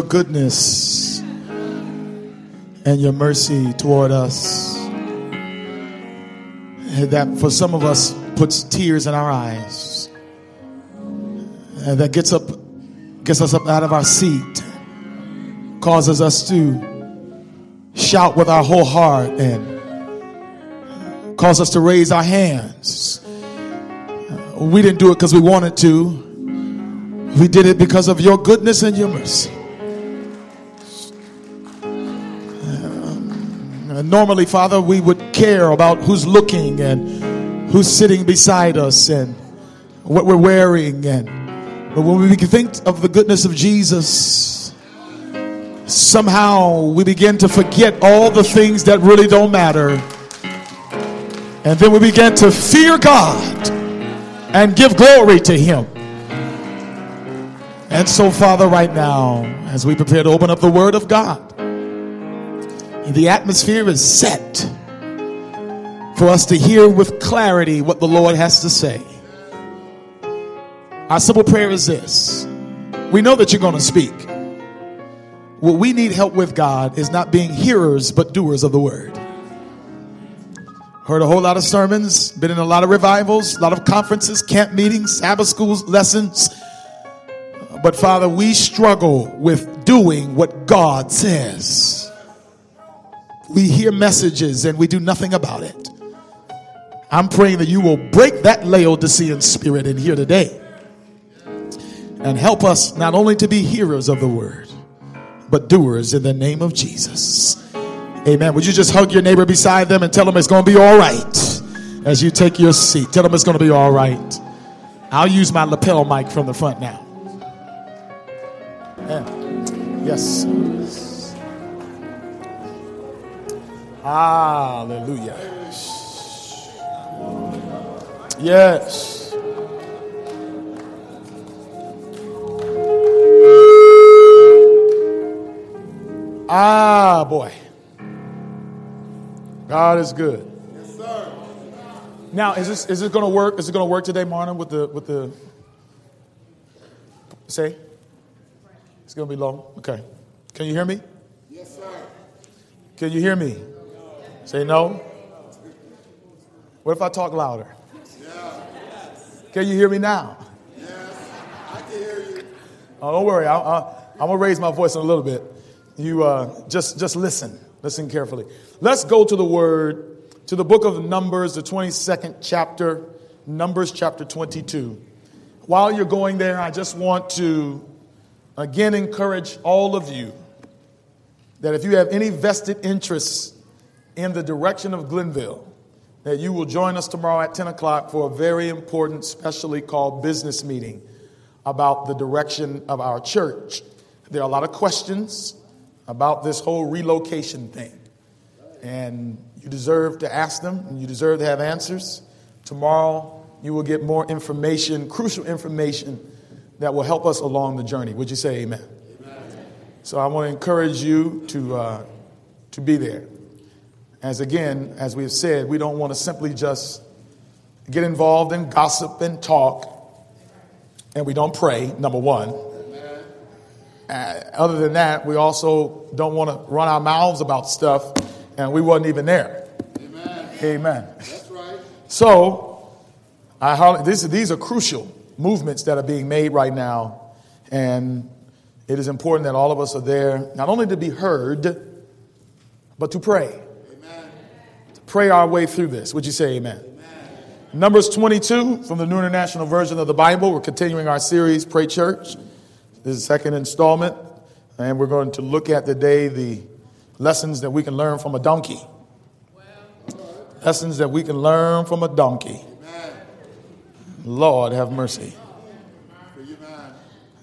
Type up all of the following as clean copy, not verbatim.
Your goodness and your mercy toward us, that for some of us puts tears in our eyes, and that gets us up out of our seat, causes us to shout with our whole heart, and causes us to raise our hands. We didn't do it because we wanted to. We did it because of your goodness and your mercy. Normally, Father, we would care about who's looking and who's sitting beside us and what we're wearing. But when we think of the goodness of Jesus, somehow we begin to forget all the things that really don't matter. And then we begin to fear God and give glory to Him. And so, Father, right now, as we prepare to open up the Word of God, the atmosphere is set for us to hear with clarity what the Lord has to say. Our simple prayer is this: we know that you're going to speak. What we need help with, God, is not being hearers but doers of the Word. Heard a whole lot of sermons, been in a lot of revivals, a lot of conferences, camp meetings, Sabbath schools, lessons. But Father, we struggle with doing what God says. We hear messages and we do nothing about it. I'm praying that you will break that Laodicean spirit in here today and help us not only to be hearers of the Word, but doers, in the name of Jesus. Amen. Would you just hug your neighbor beside them and tell them it's going to be all right as you take your seat? Tell them it's going to be all right. I'll use my lapel mic from the front now. Yes. Hallelujah. Yes. Ah, boy. God is good. Yes, sir. Now, is this going to work? Is it going to work today, Marna, with the say? It's going to be long. Okay. Can you hear me? Yes, sir. Can you hear me? No. Say no. What if I talk louder? Yeah. Can you hear me now? Yes, I can hear you. Oh, don't worry. I'm going to raise my voice in a little bit. You just listen. Listen carefully. Let's go to the Word, to the book of Numbers, the 22nd chapter, Numbers chapter 22. While you're going there, I just want to again encourage all of you that if you have any vested interests in the direction of Glenville, that you will join us tomorrow at 10 o'clock for a very important, specially called business meeting about the direction of our church. There are a lot of questions about this whole relocation thing, and you deserve to ask them, and you deserve to have answers. Tomorrow you will get more information, crucial information, that will help us along the journey. Would you say amen? Amen. So I want to encourage you to be there. As we have said, we don't want to simply just get involved in gossip and talk, and we don't pray, number one. Other than that, we also don't want to run our mouths about stuff, and we wasn't even there. Amen. Amen. That's right. So these are crucial movements that are being made right now, and it is important that all of us are there, not only to be heard, but to pray. Amen. To pray our way through this. Would you say amen? Amen? Numbers 22 from the New International Version of the Bible. We're continuing our series, Pray Church. This is the second installment, and we're going to look at today the lessons that we can learn from a donkey. Wow. Lessons that we can learn from a donkey. Lord, have mercy.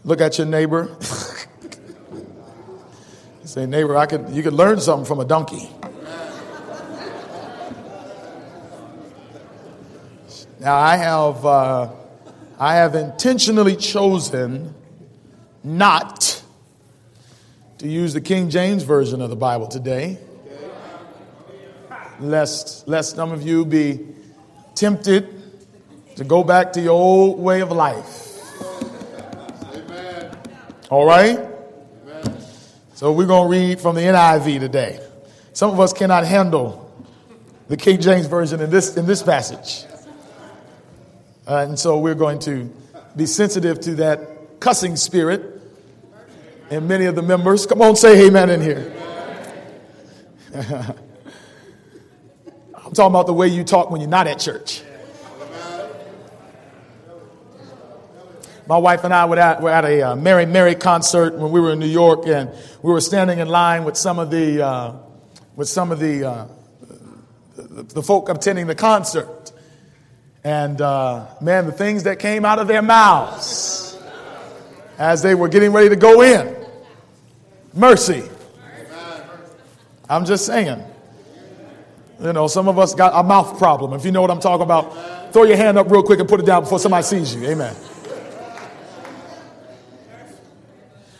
Look at your neighbor. Say, neighbor, you could learn something from a donkey. Now, I have intentionally chosen not to use the King James Version of the Bible today, lest some of you be tempted to go back to your old way of life. Amen. All right? Amen. So we're going to read from the NIV today. Some of us cannot handle the King James Version in this passage. And so we're going to be sensitive to that cussing spirit in many of the members. Come on, say amen in here. I'm talking about the way you talk when you're not at church. My wife and I were at a Mary Mary concert when we were in New York, and we were standing in line with some of the folk attending the concert. And man, the things that came out of their mouths as they were getting ready to go in. Mercy. I'm just saying. You know, some of us got a mouth problem. If you know what I'm talking about, throw your hand up real quick and put it down before somebody sees you. Amen.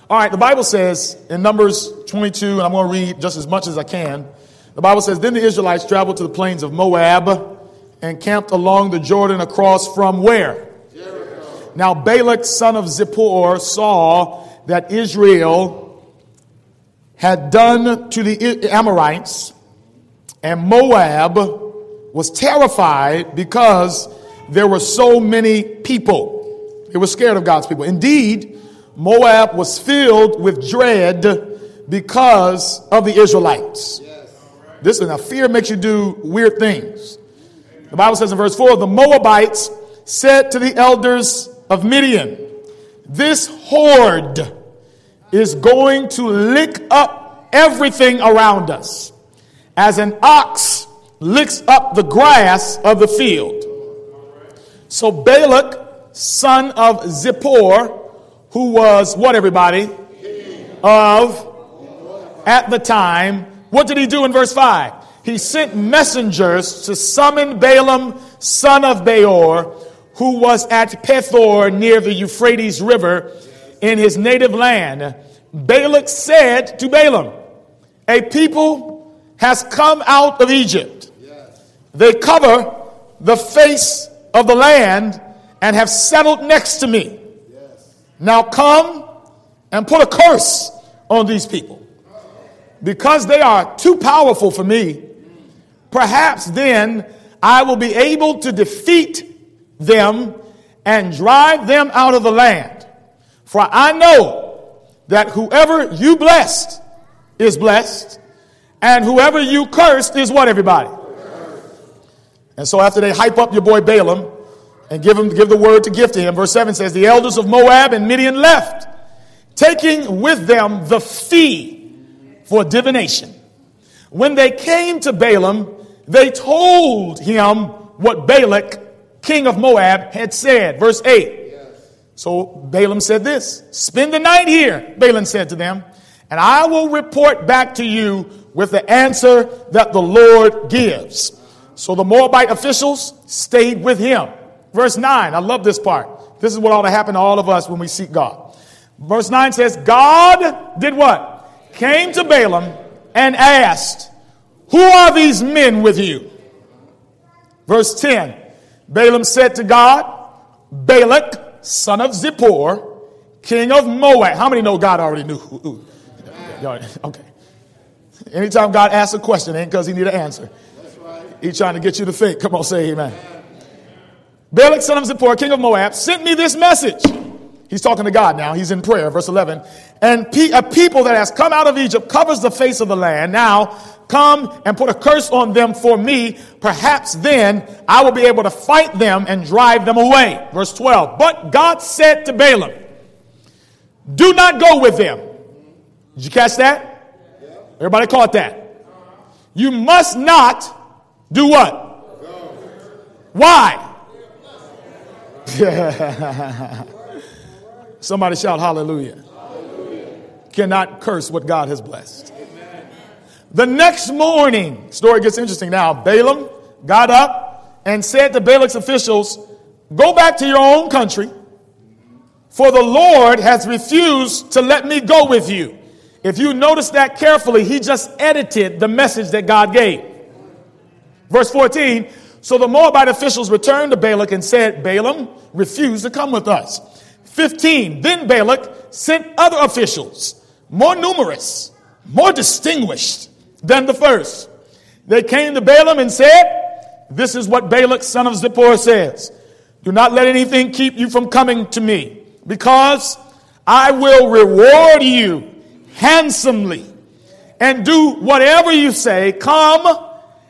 All right, the Bible says in Numbers 22, and I'm going to read just as much as I can. The Bible says, then the Israelites traveled to the plains of Moab and camped along the Jordan across from where? Jericho. Now Balak, son of Zippor, saw that Israel had done to the Amorites, and Moab was terrified because there were so many people. They were scared of God's people. Indeed, Moab was filled with dread because of the Israelites. This is now fear makes you do weird things. The Bible says in verse 4, the Moabites said to the elders of Midian, this horde is going to lick up everything around us as an ox licks up the grass of the field. So Balak, son of Zippor, who was what, everybody? Of, at the time. What did he do in verse 5? He sent messengers to summon Balaam, son of Beor, who was at Pethor near the Euphrates River in his native land. Balak said to Balaam, a people has come out of Egypt. They cover the face of the land and have settled next to me. Now come and put a curse on these people because they are too powerful for me. Perhaps then I will be able to defeat them and drive them out of the land. For I know that whoever you blessed is blessed, and whoever you cursed is what, everybody? And so after they hype up your boy Balaam, and give the word to give to him. Verse 7 says, the elders of Moab and Midian left, taking with them the fee for divination. When they came to Balaam, they told him what Balak, king of Moab, had said. Verse 8. So Balaam said this, spend the night here, Balaam said to them, and I will report back to you with the answer that the Lord gives. So the Moabite officials stayed with him. Verse 9, I love this part. This is what ought to happen to all of us when we seek God. Verse 9 says, God did what? Came to Balaam and asked, who are these men with you? Verse 10, Balaam said to God, Balak, son of Zippor, king of Moab. How many know God already knew? Ooh. Okay. Anytime God asks a question, it ain't because he need an answer. He's trying to get you to think. Come on, say amen. Balak, son of Zippor, king of Moab, sent me this message. He's talking to God now. He's in prayer. Verse 11. And a people that has come out of Egypt covers the face of the land. Now come and put a curse on them for me. Perhaps then I will be able to fight them and drive them away. Verse 12. But God said to Balaam, do not go with them. Did you catch that? Everybody caught that. You must not do what? Why? Somebody shout hallelujah. Hallelujah. Cannot curse what God has blessed. Amen. The next morning, story gets interesting now. Balaam got up and said to Balak's officials, go back to your own country, for the Lord has refused to let me go with you. If you notice that carefully, he just edited the message that God gave. Verse 14. So the Moabite officials returned to Balak and said, Balaam refused to come with us. 15. Then Balak sent other officials more numerous, more distinguished than the first. They came to Balaam and said, this is what Balak, son of Zippor, says. Do not let anything keep you from coming to me, because I will reward you handsomely and do whatever you say. Come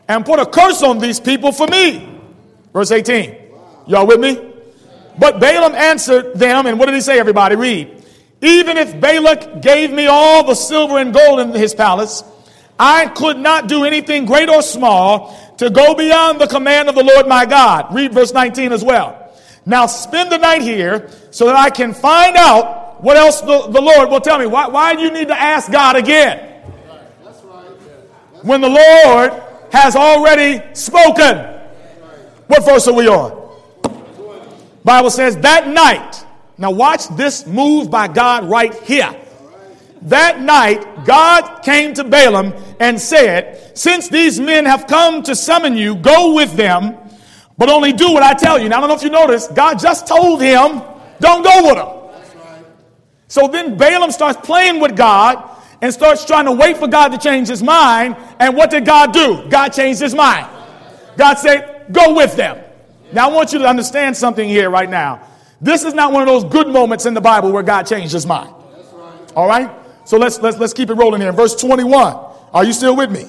and put a curse on these people for me. Verse 18. Y'all with me? But Balaam answered them, and what did he say, everybody? Read. Even if Balak gave me all the silver and gold in his palace, I could not do anything great or small to go beyond the command of the Lord my God. Read verse 19 as well. Now spend the night here so that I can find out what else the Lord will tell me. Why do you need to ask God again? That's right. When the Lord has already spoken. What verse are we on? Bible says that night. Now watch this move by God right here. That night, God came to Balaam and said, since these men have come to summon you, go with them, but only do what I tell you. Now, I don't know if you noticed, God just told him, don't go with them. So then Balaam starts playing with God and starts trying to wait for God to change his mind. And what did God do? God changed his mind. God said, go with them. Now, I want you to understand something here right now. This is not one of those good moments in the Bible where God changed his mind. All right? So let's keep it rolling here. Verse 21. Are you still with me?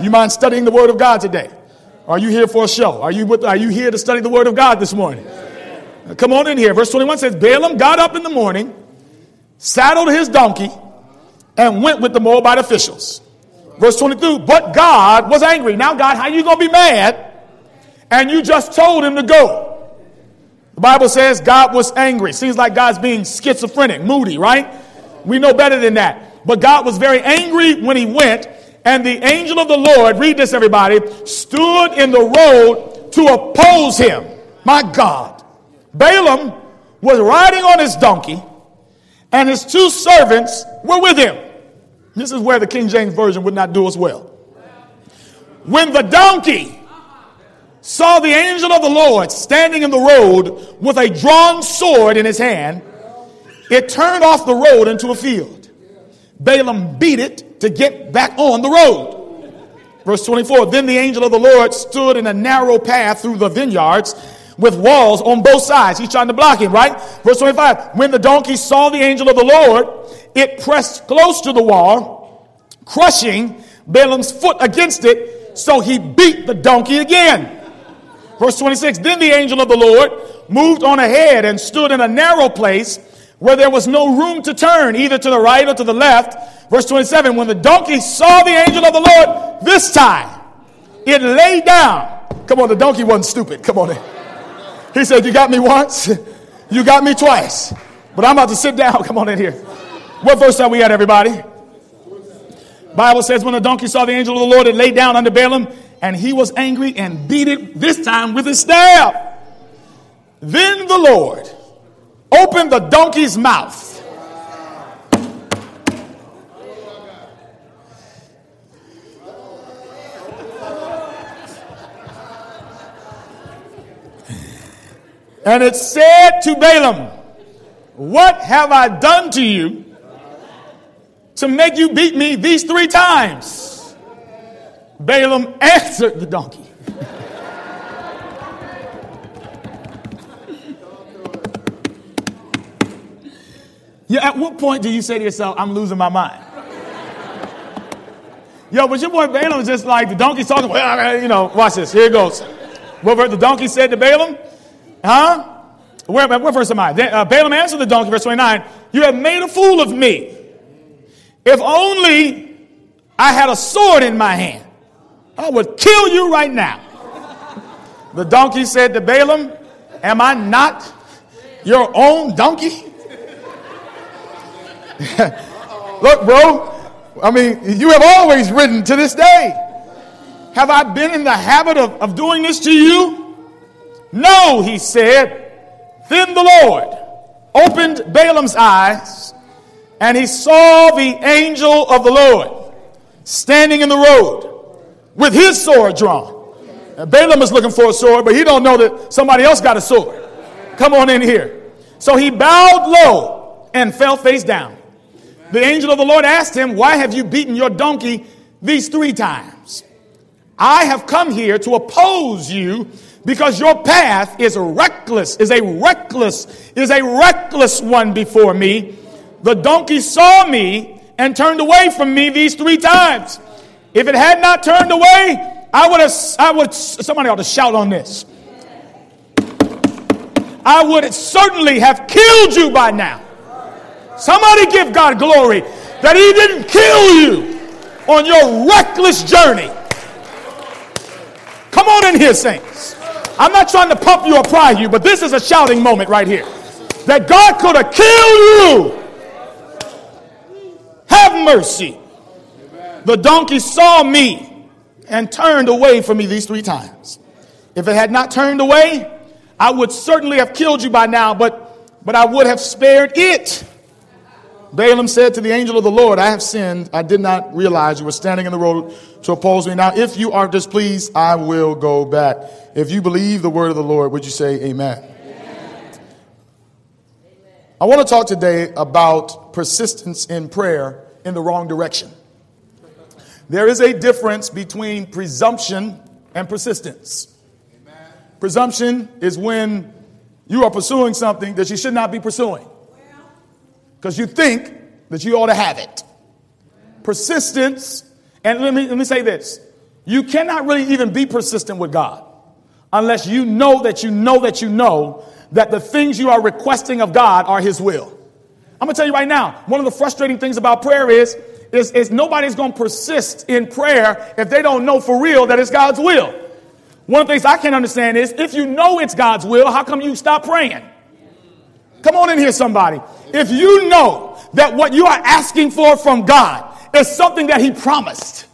You mind studying the Word of God today? Are you here for a show? Are you here to study the Word of God this morning? Now, come on in here. Verse 21 says, Balaam got up in the morning, saddled his donkey, and went with the Moabite officials. Verse 22. But God was angry. Now, God, how you going to be mad? And you just told him to go. The Bible says God was angry. Seems like God's being schizophrenic, moody, right? We know better than that. But God was very angry when he went. And the angel of the Lord, read this everybody, stood in the road to oppose him. My God. Balaam was riding on his donkey and his two servants were with him. This is where the King James Version would not do as well. When the donkey saw the angel of the Lord standing in the road with a drawn sword in his hand, it turned off the road into a field. Balaam beat it to get back on the road. Verse 24, then the angel of the Lord stood in a narrow path through the vineyards with walls on both sides. He's trying to block him, right? Verse 25, when the donkey saw the angel of the Lord, it pressed close to the wall, crushing Balaam's foot against it, so he beat the donkey again. Verse 26, then the angel of the Lord moved on ahead and stood in a narrow place where there was no room to turn, either to the right or to the left. Verse 27, when the donkey saw the angel of the Lord, this time it lay down. Come on, the donkey wasn't stupid. Come on in. He said, you got me once, you got me twice, but I'm about to sit down. Come on in here. What verse are we at, everybody? Bible says, when the donkey saw the angel of the Lord, it lay down under Balaam, and he was angry and beat it, this time with his staff. Then the Lord opened the donkey's mouth. And it said to Balaam, what have I done to you to make you beat me these three times? Balaam answered the donkey. Yeah, at what point do you say to yourself, I'm losing my mind? Yo, but your boy Balaam is just like, the donkey's talking, watch this. Here it goes. What the donkey said to Balaam? Huh? What verse am I? Balaam answered the donkey, verse 29, you have made a fool of me. If only I had a sword in my hand, I would kill you right now. The donkey said to Balaam, am I not your own donkey? Look, bro, you have always ridden to this day. Have I been in the habit of doing this to you? No, he said. Then the Lord opened Balaam's eyes, and he saw the angel of the Lord standing in the road with his sword drawn. And Balaam is looking for a sword, but he don't know that somebody else got a sword. Come on in here. So he bowed low and fell face down. The angel of the Lord asked him, why have you beaten your donkey these 3 times? I have come here to oppose you because your path is a reckless one before me. The donkey saw me and turned away from me these 3 times. If it had not turned away, I would, somebody ought to shout on this. I would certainly have killed you by now. Somebody give God glory that he didn't kill you on your reckless journey. Come on in here, saints. I'm not trying to pump you or pry you, but this is a shouting moment right here. That God could have killed you. Have mercy. The donkey saw me and turned away from me these 3 times. If it had not turned away, I would certainly have killed you by now, but I would have spared it. Balaam said to the angel of the Lord, I have sinned. I did not realize you were standing in the road to oppose me. Now, if you are displeased, I will go back. If you believe the word of the Lord, would you say amen? Amen. I want to talk today about persistence in prayer in the wrong direction. There is a difference between presumption and persistence. Amen. Presumption is when you are pursuing something that you should not be pursuing because you think that you ought to have it. Amen. Persistence, and let me say this. You cannot really even be persistent with God unless you know that you know that you know that the things you are requesting of God are his will. I'm going to tell you right now, one of the frustrating things about prayer is nobody's going to persist in prayer if they don't know for real that it's God's will. One of the things I can't understand is if you know it's God's will, how come you stop praying? Come on in here, somebody. If you know that what you are asking for from God is something that he promised,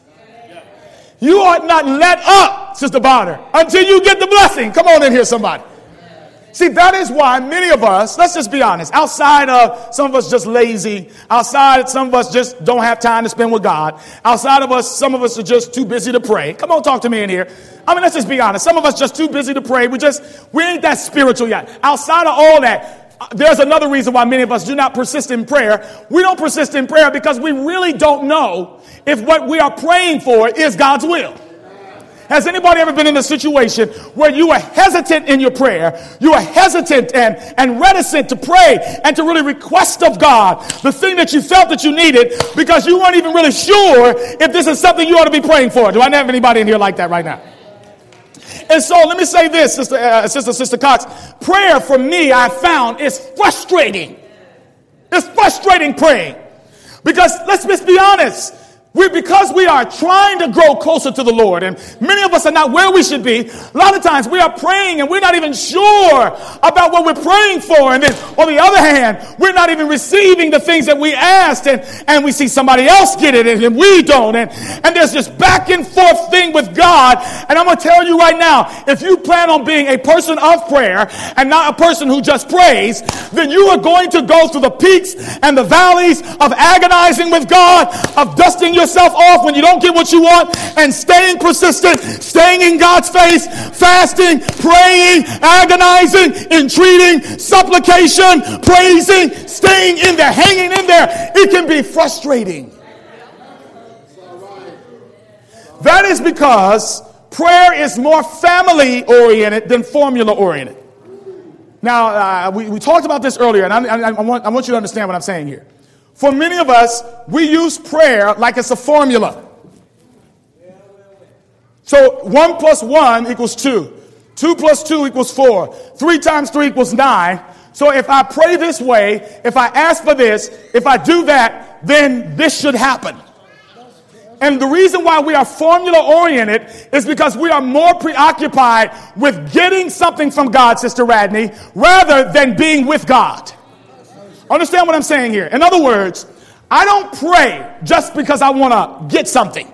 you ought not let up, Sister Bonner, until you get the blessing. Come on in here, somebody. See, that is why many of us, let's just be honest, outside of some of us just lazy, outside of some of us just don't have time to spend with God, outside of us, some of us are just too busy to pray. Come on, talk to me in here. I mean, let's just be honest. Some of us just too busy to pray. We ain't that spiritual yet. Outside of all that, there's another reason why many of us do not persist in prayer. We don't persist in prayer because we really don't know if what we are praying for is God's will. Has anybody ever been in a situation where you were hesitant in your prayer? You were hesitant and reticent to pray and to really request of God the thing that you felt that you needed because you weren't even really sure if this is something you ought to be praying for. Do I have anybody in here like that right now? And so let me say this, Sister Cox. Prayer for me, I found, is frustrating. It's frustrating praying because let's just be honest. Because we are trying to grow closer to the Lord, and many of us are not where we should be, a lot of times we are praying and we're not even sure about what we're praying for. And then, on the other hand, we're not even receiving the things that we asked, and we see somebody else get it, and we don't. And there's this back and forth thing with God. And I'm going to tell you right now, if you plan on being a person of prayer and not a person who just prays, then you are going to go through the peaks and the valleys of agonizing with God, of dusting your yourself off when you don't get what you want, and staying persistent, staying in God's face, fasting, praying, agonizing, entreating, supplication, praising, staying in there, hanging in there. It can be frustrating. That is because prayer is more family oriented than formula oriented. Now, we talked about this earlier, and I want you to understand what I'm saying here. For many of us, we use prayer like it's a formula. So 1 + 1 = 2. 2 + 2 = 4. 3 × 3 = 9. So if I pray this way, if I ask for this, if I do that, then this should happen. And the reason why we are formula-oriented is because we are more preoccupied with getting something from God, Sister Radney, rather than being with God. Understand what I'm saying here. In other words, I don't pray just because I want to get something.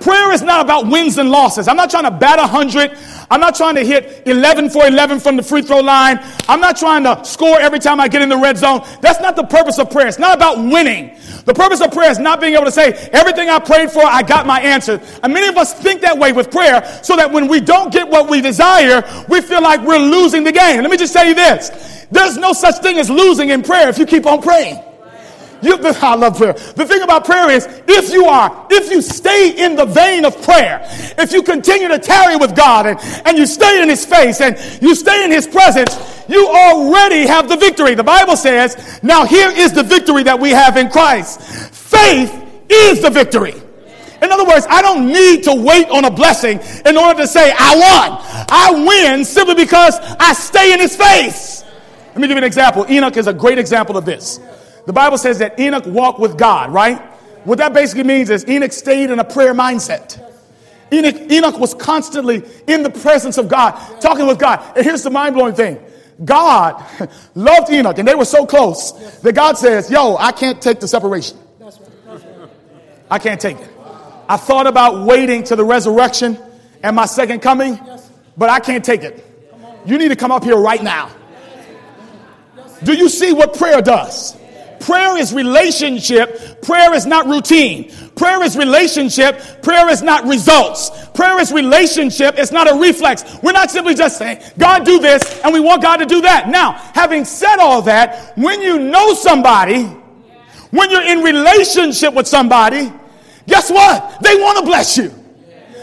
Prayer is not about wins and losses. I'm not trying to bat 100. I'm not trying to hit 11 for 11 from the free throw line. I'm not trying to score every time I get in the red zone. That's not the purpose of prayer. It's not about winning. The purpose of prayer is not being able to say, everything I prayed for, I got my answer. And many of us think that way with prayer so that when we don't get what we desire, we feel like we're losing the game. Let me just tell you this. There's no such thing as losing in prayer if you keep on praying. I love prayer. The thing about prayer is, if you stay in the vein of prayer, if you continue to tarry with God and you stay in his face and you stay in his presence, you already have the victory. The Bible says, now here is the victory that we have in Christ. Faith is the victory. In other words, I don't need to wait on a blessing in order to say I won. I win simply because I stay in his face. Let me give you an example. Enoch is a great example of this. The Bible says that Enoch walked with God, right? What that basically means is Enoch stayed in a prayer mindset. Enoch was constantly in the presence of God, talking with God. And here's the mind-blowing thing. God loved Enoch, and they were so close that God says, yo, I can't take the separation. I can't take it. I thought about waiting to the resurrection and my second coming, but I can't take it. You need to come up here right now. Do you see what prayer does? Prayer is relationship. Prayer is not routine. Prayer is relationship. Prayer is not results. Prayer is relationship. It's not a reflex. We're not simply just saying, God, do this, and we want God to do that. Now, having said all that, when you know somebody, when you're in relationship with somebody, guess what? They want to bless you.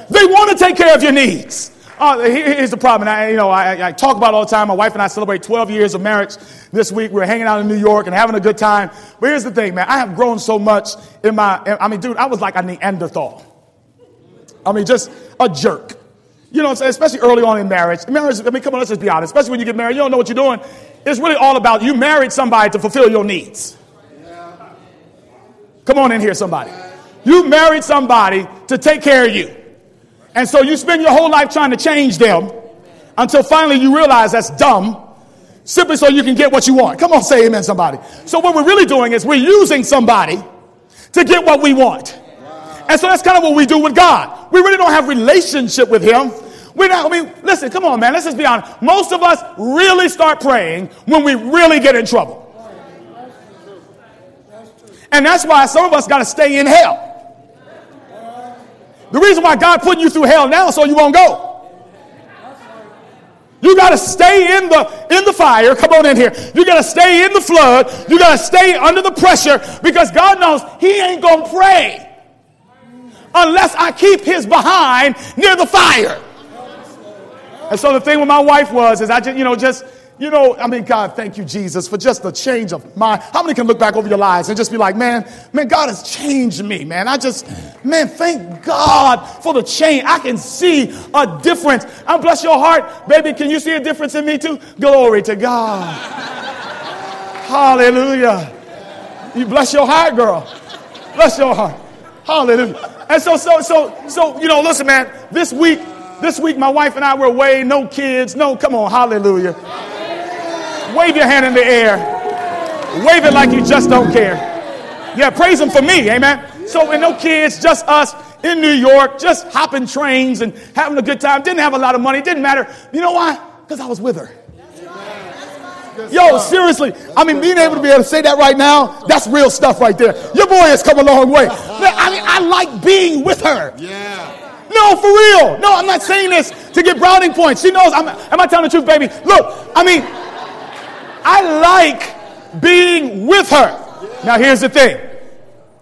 They want to take care of your needs. Here's the problem. I talk about it all the time. My wife and I celebrate 12 years of marriage this week. We're hanging out in New York and having a good time. But here's the thing, man. I have grown so much in my... I mean, dude, I was like a Neanderthal. I mean, just a jerk. You know what I'm saying? Especially early on in marriage. I mean, come on, let's just be honest. Especially when you get married, you don't know what you're doing. It's really all about you married somebody to fulfill your needs. Come on in here, somebody. You married somebody to take care of you. And so you spend your whole life trying to change them until finally you realize that's dumb, simply so you can get what you want. Come on, say amen, somebody. So what we're really doing is we're using somebody to get what we want. And so that's kind of what we do with God. We really don't have relationship with him. Listen, come on, man. Let's just be honest. Most of us really start praying when we really get in trouble. And that's why some of us got to stay in hell. The reason why God putting you through hell now is so you won't go. You got to stay in the fire. Come on in here. You got to stay in the flood. You got to stay under the pressure, because God knows he ain't going to pray unless I keep his behind near the fire. And so the thing with my wife was I God, thank you, Jesus, for just the change of mind. How many can look back over your lives and just be like, man, God has changed me, man. Thank God for the change. I can see a difference. I bless your heart, baby. Can you see a difference in me too? Glory to God. Hallelujah. You bless your heart, girl. Bless your heart. Hallelujah. And so, listen, man, this week, my wife and I were away. No kids. No, come on. Hallelujah. Wave your hand in the air. Wave it like you just don't care. Yeah, praise him for me. Amen. So, and no kids, just us in New York, just hopping trains and having a good time. Didn't have a lot of money. Didn't matter. You know why? Because I was with her. Yo, seriously. I mean, being able to say that right now, that's real stuff right there. Your boy has come a long way. I like being with her. Yeah. No, for real. No, I'm not saying this to get brownie points. She knows. Am I telling the truth, baby? Look, I like being with her. Now, here's the thing.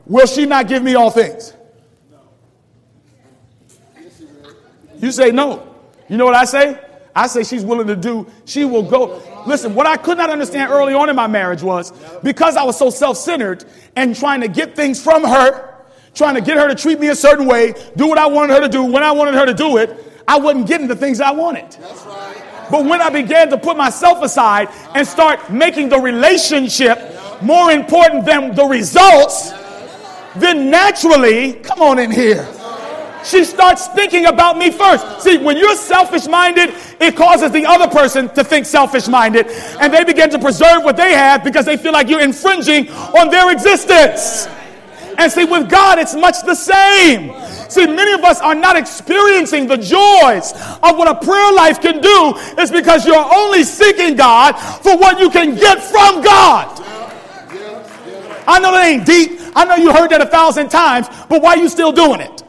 Will she not give me all things? You say no. You know what I say? I say she's willing to do. She will go. Listen, what I could not understand early on in my marriage was, because I was so self-centered and trying to get things from her, trying to get her to treat me a certain way, do what I wanted her to do, when I wanted her to do it, I wasn't getting the things I wanted. That's right. But when I began to put myself aside and start making the relationship more important than the results, then naturally, come on in here, she starts thinking about me first. See, when you're selfish-minded, it causes the other person to think selfish-minded, and they begin to preserve what they have because they feel like you're infringing on their existence. And see, with God, it's much the same. See, many of us are not experiencing the joys of what a prayer life can do. It's because you're only seeking God for what you can get from God. I know that ain't deep. I know you heard that 1,000 times, but why are you still doing it?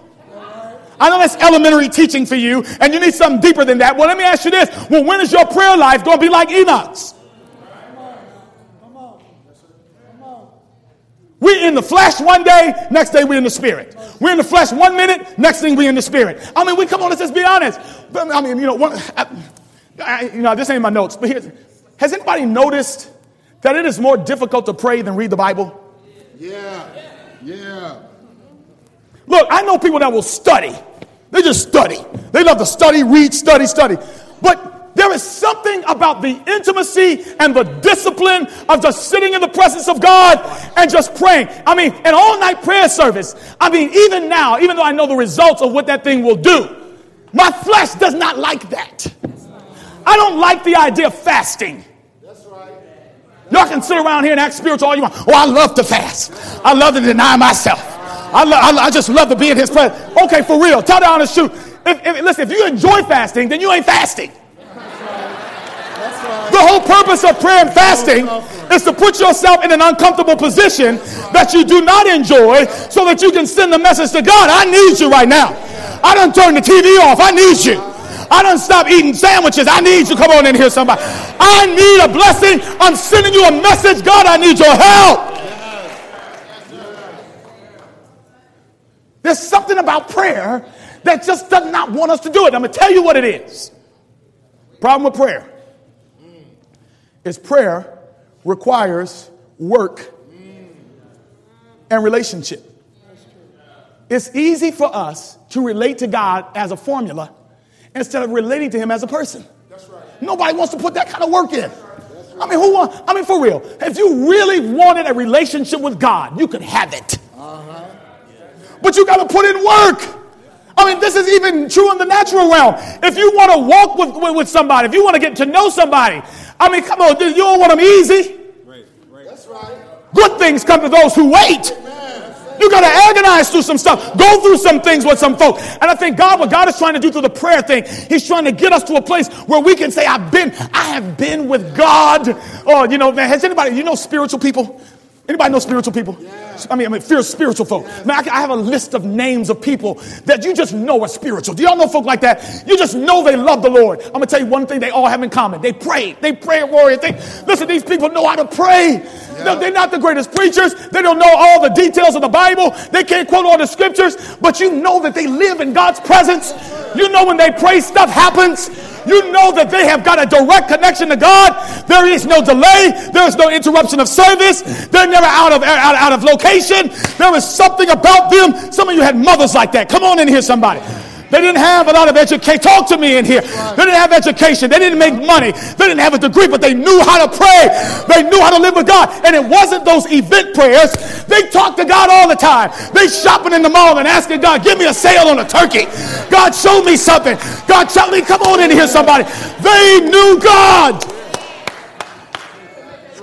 I know that's elementary teaching for you, and you need something deeper than that. Well, let me ask you this. Well, when is your prayer life going to be like Enoch's? We're in the flesh one day, next day we're in the spirit. We're in the flesh 1 minute, next thing we're in the spirit. I mean, we come on, let's just be honest. I mean, you know, this ain't my notes, but here's, has anybody noticed that it is more difficult to pray than read the Bible? Yeah, yeah. Look, I know people that will study. They just study. They love to study, read, study. But there is something about the intimacy and the discipline of just sitting in the presence of God and just praying. I mean, an all-night prayer service. I mean, even now, even though I know the results of what that thing will do, my flesh does not like that. I don't like the idea of fasting. Y'all can sit around here and act spiritual all you want. Oh, I love to fast. I love to deny myself. I just love to be in his presence. Okay, for real. Tell the honest truth. Listen, if you enjoy fasting, then you ain't fasting. That's right. The whole purpose of prayer and fasting is to put yourself in an uncomfortable position that you do not enjoy so that you can send the message to God. I need you right now. I done turned the TV off. I need you. I done stopped eating sandwiches. I need you. Come on in here, somebody. I need a blessing. I'm sending you a message. God, I need your help. There's something about prayer that just does not want us to do it. I'm going to tell you what it is. Problem with prayer is prayer requires work and relationship. It's easy for us to relate to God as a formula instead of relating to him as a person. That's right. Nobody wants to put that kind of work in. That's right. I mean, for real, if you really wanted a relationship with God, you could have it. But you got to put in work. I mean, this is even true in the natural realm. If you want to walk with somebody, if you want to get to know somebody, I mean, come on, you don't want them easy. Right. That's right. Good things come to those who wait. Amen. You got to agonize through some stuff, go through some things with some folk. And I think God, what God is trying to do through the prayer thing, he's trying to get us to a place where we can say, I have been with God. Or, you know, man, has anybody, spiritual people? Anybody know spiritual people? Yeah. I mean, fierce spiritual folk. Yeah. Man, I have a list of names of people that you just know are spiritual. Do y'all know folk like that? You just know they love the Lord. I'm going to tell you one thing they all have in common. They pray. They prayer warriors. Listen, these people know how to pray. Yeah. No, they're not the greatest preachers. They don't know all the details of the Bible. They can't quote all the scriptures. But you know that they live in God's presence. You know when they pray, stuff happens. You know that they have got a direct connection to God. There is no delay. There is no interruption of service. They're never out of location. There is something about them. Some of you had mothers like that. Come on in here, somebody. They didn't have a lot of education. Talk to me in here. They didn't have education. They didn't make money. They didn't have a degree, but they knew how to pray. They knew how to live with God. And it wasn't those event prayers. They talked to God all the time. They shopping in the mall and asking God, give me a sale on a turkey. God, show me something. God, show me. Come on in here, somebody. They knew God.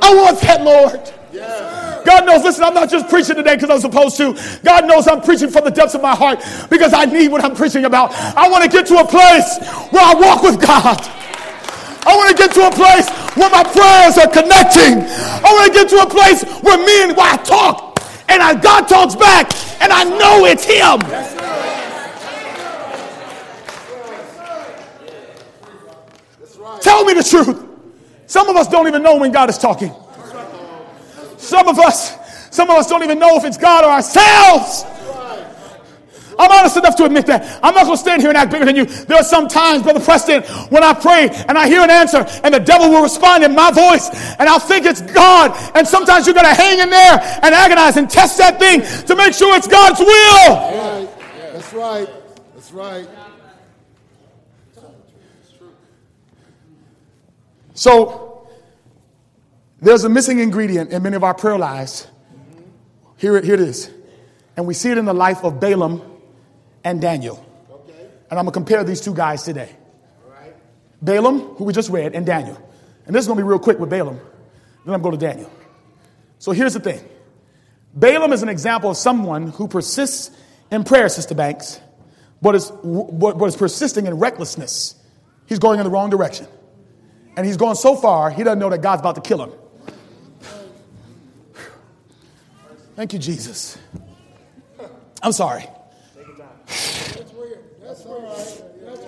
I want that, Lord. God knows, listen, I'm not just preaching today because I'm supposed to. God knows I'm preaching from the depths of my heart because I need what I'm preaching about. I want to get to a place where I walk with God. I want to get to a place where my prayers are connecting. I want to get to a place where I talk and God talks back and I know it's him. That's right. Tell me the truth. Some of us don't even know when God is talking. Some of us don't even know if it's God or ourselves. I'm honest enough to admit that. I'm not going to stand here and act bigger than you. There are some times, Brother President, when I pray and I hear an answer and the devil will respond in my voice and I'll think it's God. And sometimes you've got to hang in there and agonize and test that thing to make sure it's God's will. That's right. That's right. So, there's a missing ingredient in many of our prayer lives. Here it is. And we see it in the life of Balaam and Daniel. Okay. And I'm going to compare these two guys today. All right. Balaam, who we just read, and Daniel. And this is going to be real quick with Balaam. Then I'm going to go to Daniel. So here's the thing. Balaam is an example of someone who persists in prayer, Sister Banks, but is persisting in recklessness. He's going in the wrong direction. And he's going so far, he doesn't know that God's about to kill him. Thank you, Jesus. I'm sorry. Take your time. That's real. That's all right. That's real.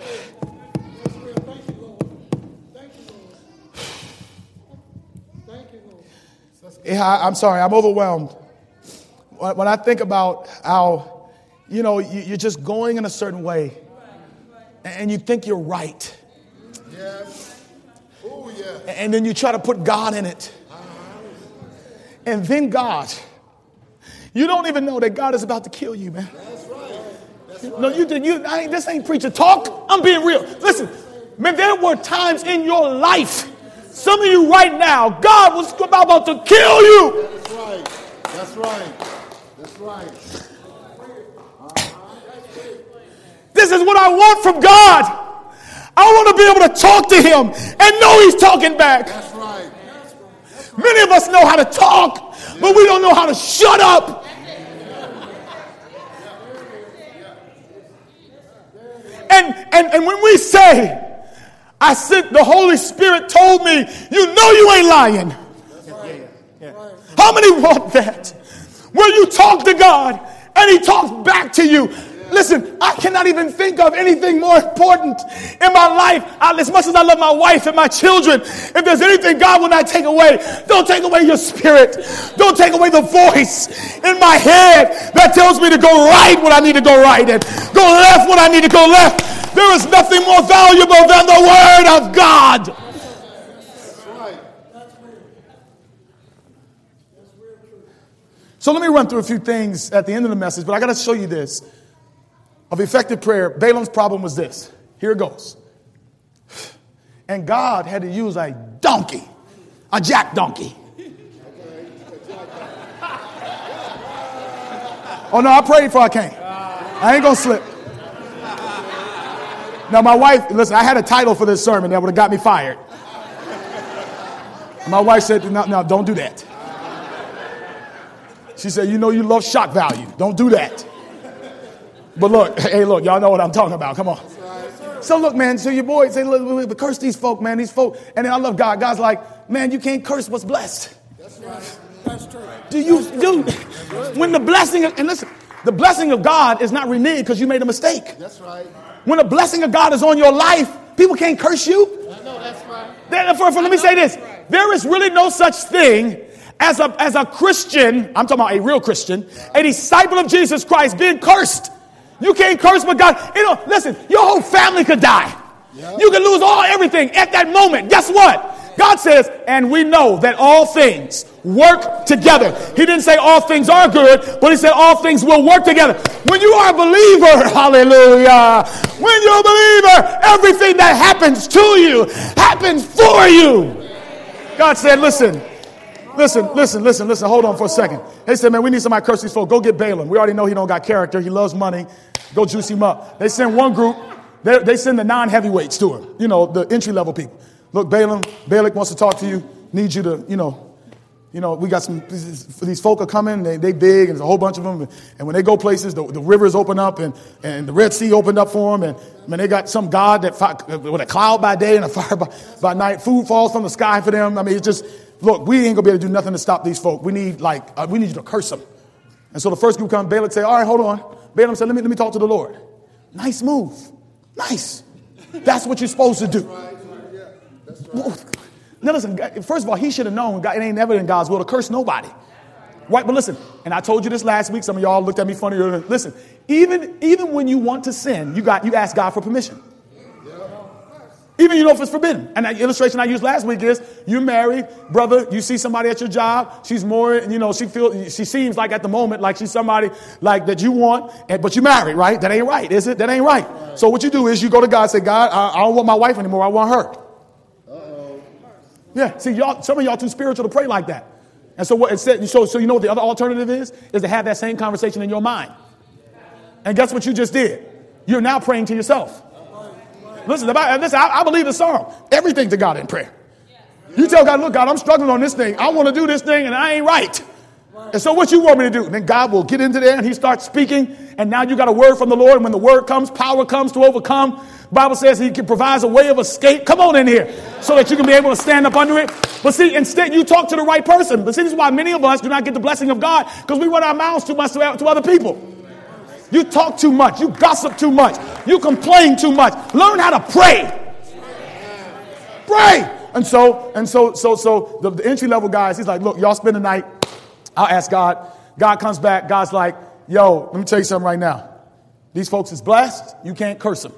That's real. Thank you, Lord. Thank you, Lord. Thank you, Lord. Yeah, I'm sorry. I'm overwhelmed. when I think about how, you know, you're just going in a certain way and you think you're right. Yes. Oh, yes. And then you try to put God in it. And then God, you don't even know that God is about to kill you, man. That's right. That's right. No, you did. This ain't preacher talk. I'm being real. Listen, man, there were times in your life, some of you right now, God was about to kill you. That's right. That's right. That's right. This is what I want from God. I want to be able to talk to him and know he's talking back. That's right. Many of us know how to talk, but we don't know how to shut up. And when we say, I sent the Holy Spirit told me, you know you ain't lying. How many want that? Where you talk to God and he talks back to you. Listen, I cannot even think of anything more important in my life. As much as I love my wife and my children, if there's anything God will not take away, don't take away your spirit. Don't take away the voice in my head that tells me to go right when I need to go right and go left when I need to go left. There is nothing more valuable than the word of God. That's right. That's weird. That's weird. So let me run through a few things at the end of the message, but I got to show you this. Of effective prayer, Balaam's problem was this. Here it goes. And God had to use a donkey, a jack donkey. Oh, no, I prayed before I came. I ain't going to slip. Now, my wife, listen, I had a title for this sermon that would have got me fired. My wife said, no, don't do that. She said, you know you love shock value. Don't do that. But look, hey, look, y'all know what I'm talking about. Come on. Right. So look, man, so your boy say, look, curse these folk, man, these folk. And then I love God. God's like, man, you can't curse what's blessed. That's right. That's true. When the blessing, and listen, the blessing of God is not reneged because you made a mistake. That's right. When the blessing of God is on your life, people can't curse you. I know that's right. Let me say this. Right. There is really no such thing as a Christian, I'm talking about a real Christian, a disciple of Jesus Christ being cursed. You can't curse but God. You know, listen, your whole family could die. Yep. You could lose everything at that moment. Guess what? God says, and we know that all things work together. He didn't say all things are good, but he said all things will work together. When you are a believer, hallelujah, when you're a believer, everything that happens to you happens for you. God said, listen. Hold on for a second. They said, man, we need somebody to curse these folk. Go get Balaam. We already know he don't got character. He loves money. Go juice him up. They send one group. They send the non-heavyweights to him. You know, the entry-level people. Look, Balak wants to talk to you. Need you to, you know, we got some, these folk are coming. They big, and there's a whole bunch of them. And when they go places, the rivers open up, and the Red Sea opened up for them. And man, they got some God that with a cloud by day and a fire by night. Food falls from the sky for them. I mean, it's just... Look, we ain't going to be able to do nothing to stop these folk. We need you to curse them. And so the first group comes, Balak said, all right, hold on. Balaam said, let me talk to the Lord. Nice move. Nice. That's what you're supposed to do. That's right. Yeah. That's right. Now, listen, first of all, he should have known God, it ain't never in God's will to curse nobody. Right? But listen, and I told you this last week. Some of y'all looked at me funny. Listen, even when you want to sin, you ask God for permission. Even if it's forbidden. And the illustration I used last week is you're married, brother, you see somebody at your job. She's more, she seems like at the moment like she's somebody like that you want, but you're married, right? That ain't right, is it? That ain't right. So what you do is you go to God and say, God, I don't want my wife anymore. I want her. Uh-oh. Yeah. See, y'all, some of y'all too spiritual to pray like that. And so what it said, so you know what the other alternative is to have that same conversation in your mind. And guess what you just did? You're now praying to yourself. Listen, I believe the Psalm. Everything to God in prayer. You tell God, look, God, I'm struggling on this thing. I want to do this thing, and I ain't right. And so what you want me to do? And then God will get into there, and he starts speaking. And now you got a word from the Lord. And when the word comes, power comes to overcome. The Bible says he provides a way of escape. Come on in here so that you can be able to stand up under it. But see, instead, you talk to the right person. But see, this is why many of us do not get the blessing of God because we run our mouths too much to other people. You talk too much. You gossip too much. You complain too much. Learn how to pray. Pray. And so the entry level guys, he's like, look, y'all spend the night. I'll ask God God comes back. God's like, yo, let me tell you something right now. These folks is blessed. You can't curse them.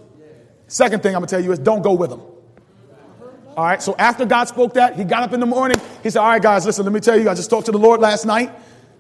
Second thing I'm going to tell you is don't go with them. All right. So after God spoke that, he got up in the morning. He said, all right, guys, listen, let me tell you. I just talked to the Lord last night.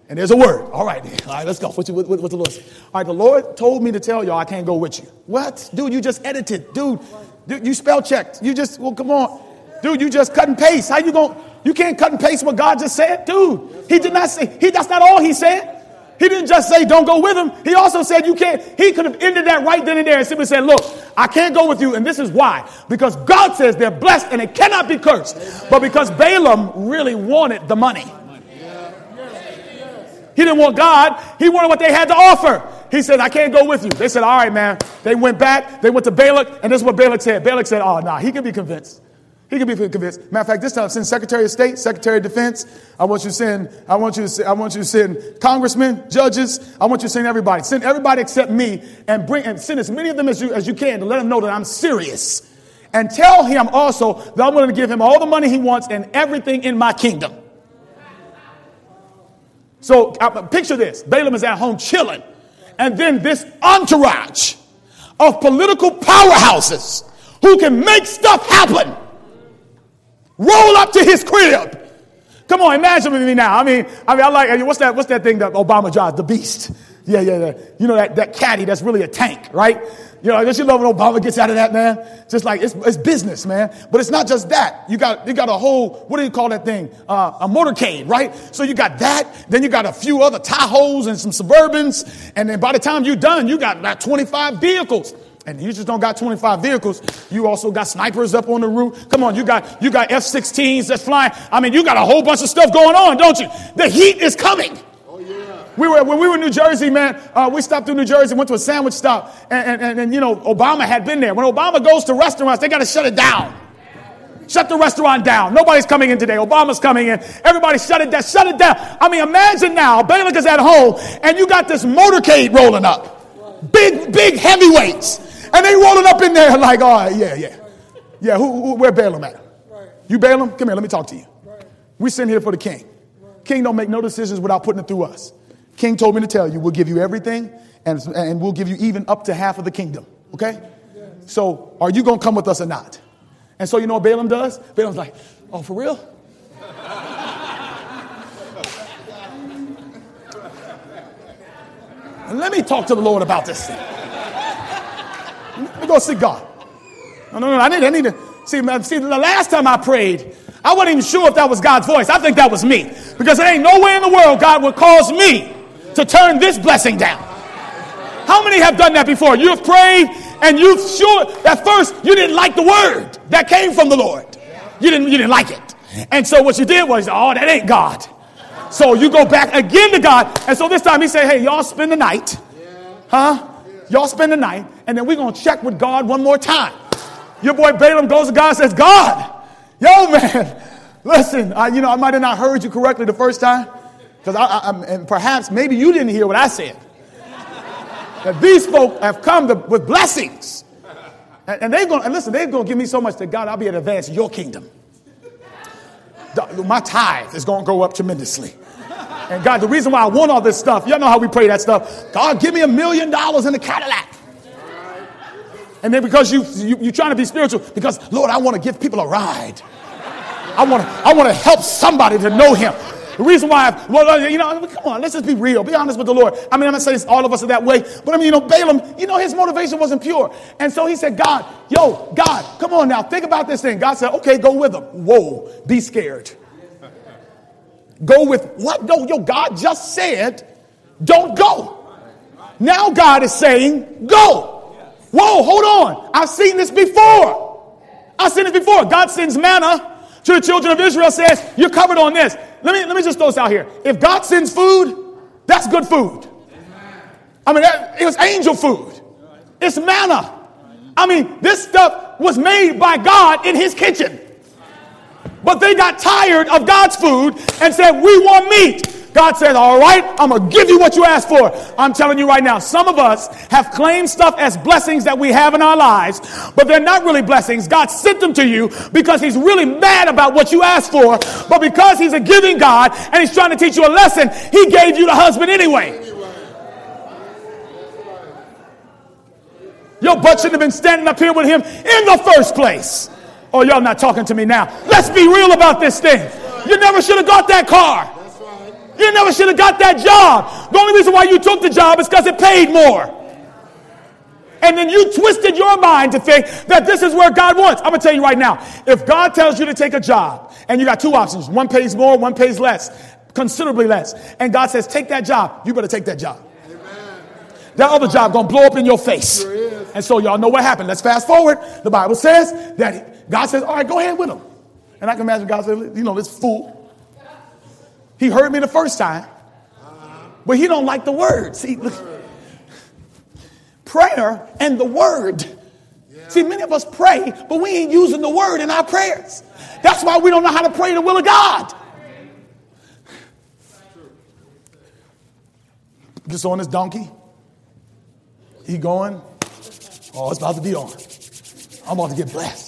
And there's a word. All right. All right. Let's go. What the Lord said? All right. The Lord told me to tell y'all I can't go with you. What? Dude, you just edited. Dude, you spell checked. You just, well, come on. Dude, you just cut and paste. How you going? You can't cut and paste what God just said. Dude, he did not say, that's not all he said. He didn't just say, don't go with him. He also said, you can't. He could have ended that right then and there and simply said, look, I can't go with you. And this is why. Because God says they're blessed and they cannot be cursed. But because Balaam really wanted the money. He didn't want God. He wanted what they had to offer. He said, I can't go with you. They said, all right, man. They went back. They went to Balak. And this is what Balak said. Balak said, oh, nah, he can be convinced. He can be convinced. Matter of fact, this time send Secretary of State, Secretary of Defense. I want you to send congressmen, judges. I want you to send everybody. Send everybody except me and send as many of them as you can to let them know that I'm serious. And tell him also that I'm going to give him all the money he wants and everything in my kingdom. So picture this. Balaam is at home chilling. And then this entourage of political powerhouses who can make stuff happen roll up to his crib. Come on, imagine with me now. I mean, what's that thing that Obama drives? The Beast. Yeah. You know that caddy that's really a tank, right? You know, don't you love when Obama gets out of that, man? Just like it's business, man. But it's not just that. You got a whole, what do you call that thing? A motorcade, right? So you got that. Then you got a few other Tahoes and some Suburbans. And then by the time you're done, you got about 25 vehicles. And you just don't got 25 vehicles. You also got snipers up on the roof. Come on, you got F-16s that's flying. I mean, you got a whole bunch of stuff going on, don't you? The heat is coming. Oh, yeah. When we were in New Jersey, man, we stopped through New Jersey, went to a sandwich stop. And you know, Obama had been there. When Obama goes to restaurants, they got to shut it down. Shut the restaurant down. Nobody's coming in today. Obama's coming in. Everybody shut it down. Shut it down. I mean, imagine now, Balak is at home, and you got this motorcade rolling up. Big heavyweights. And they rolling up in there like, oh, yeah. Yeah, where Balaam at? Right. You Balaam? Come here, let me talk to you. Right. We sitting here for the king. Right. King don't make no decisions without putting it through us. King told me to tell you, we'll give you everything, and we'll give you even up to half of the kingdom, okay? Yes. So are you going to come with us or not? And so you know what Balaam does? Balaam's like, oh, for real? Let me talk to the Lord about this thing. Let me go see God. No. I need to. See, the last time I prayed, I wasn't even sure if that was God's voice. I think that was me. Because there ain't no way in the world God would cause me to turn this blessing down. How many have done that before? You've prayed and you've sure, at first, you didn't like the word that came from the Lord. You didn't like it. And so what you did was, oh, that ain't God. So you go back again to God. And so this time he said, hey, y'all spend the night. Huh? Y'all spend the night, and then we're going to check with God one more time. Your boy Balaam goes to God and says, God, yo, man, listen, I might have not heard you correctly the first time, because and perhaps maybe you didn't hear what I said. That these folk have come with blessings. And they're going to give me so much that, God, I'll be in advance your kingdom. My tithe is going to go up tremendously. And God, the reason why I want all this stuff, y'all know how we pray that stuff. God, give me $1 million in a Cadillac. And then because you're trying to be spiritual, because Lord, I want to give people a ride. I want to help somebody to know him. The reason why, come on, let's just be real. Be honest with the Lord. I mean, I'm not saying all of us are that way. But I mean, Balaam, his motivation wasn't pure. And so he said, God, come on now. Think about this thing. God said, okay, go with him. Whoa, be scared. Go with what? No, God just said, don't go. Now God is saying, go. Whoa, hold on. I've seen this before. God sends manna to the children of Israel, says, you're covered on this. Let me just throw this out here. If God sends food, that's good food. I mean, it was angel food. It's manna. I mean, this stuff was made by God in his kitchen. But they got tired of God's food and said, we want meat. God said, all right, I'm going to give you what you asked for. I'm telling you right now, some of us have claimed stuff as blessings that we have in our lives, but they're not really blessings. God sent them to you because he's really mad about what you asked for, but because he's a giving God and he's trying to teach you a lesson, he gave you the husband anyway. Your butt shouldn't have been standing up here with him in the first place. Oh, y'all not talking to me now. Let's be real about this thing. You never should have got that car. You never should have got that job. The only reason why you took the job is because it paid more. And then you twisted your mind to think that this is where God wants. I'm going to tell you right now, if God tells you to take a job and you got two options, one pays more, one pays less, considerably less, and God says, take that job, you better take that job. That other job going to blow up in your face. And so y'all know what happened. Let's fast forward. The Bible says that God says, all right, go ahead with him. And I can imagine God said, you know, this fool. He heard me the first time, but he don't like the word. See, look, prayer and the word. See, many of us pray, but we ain't using the word in our prayers. That's why we don't know how to pray the will of God. Gets on his donkey. He going, oh, it's about to be on. I'm about to get blessed.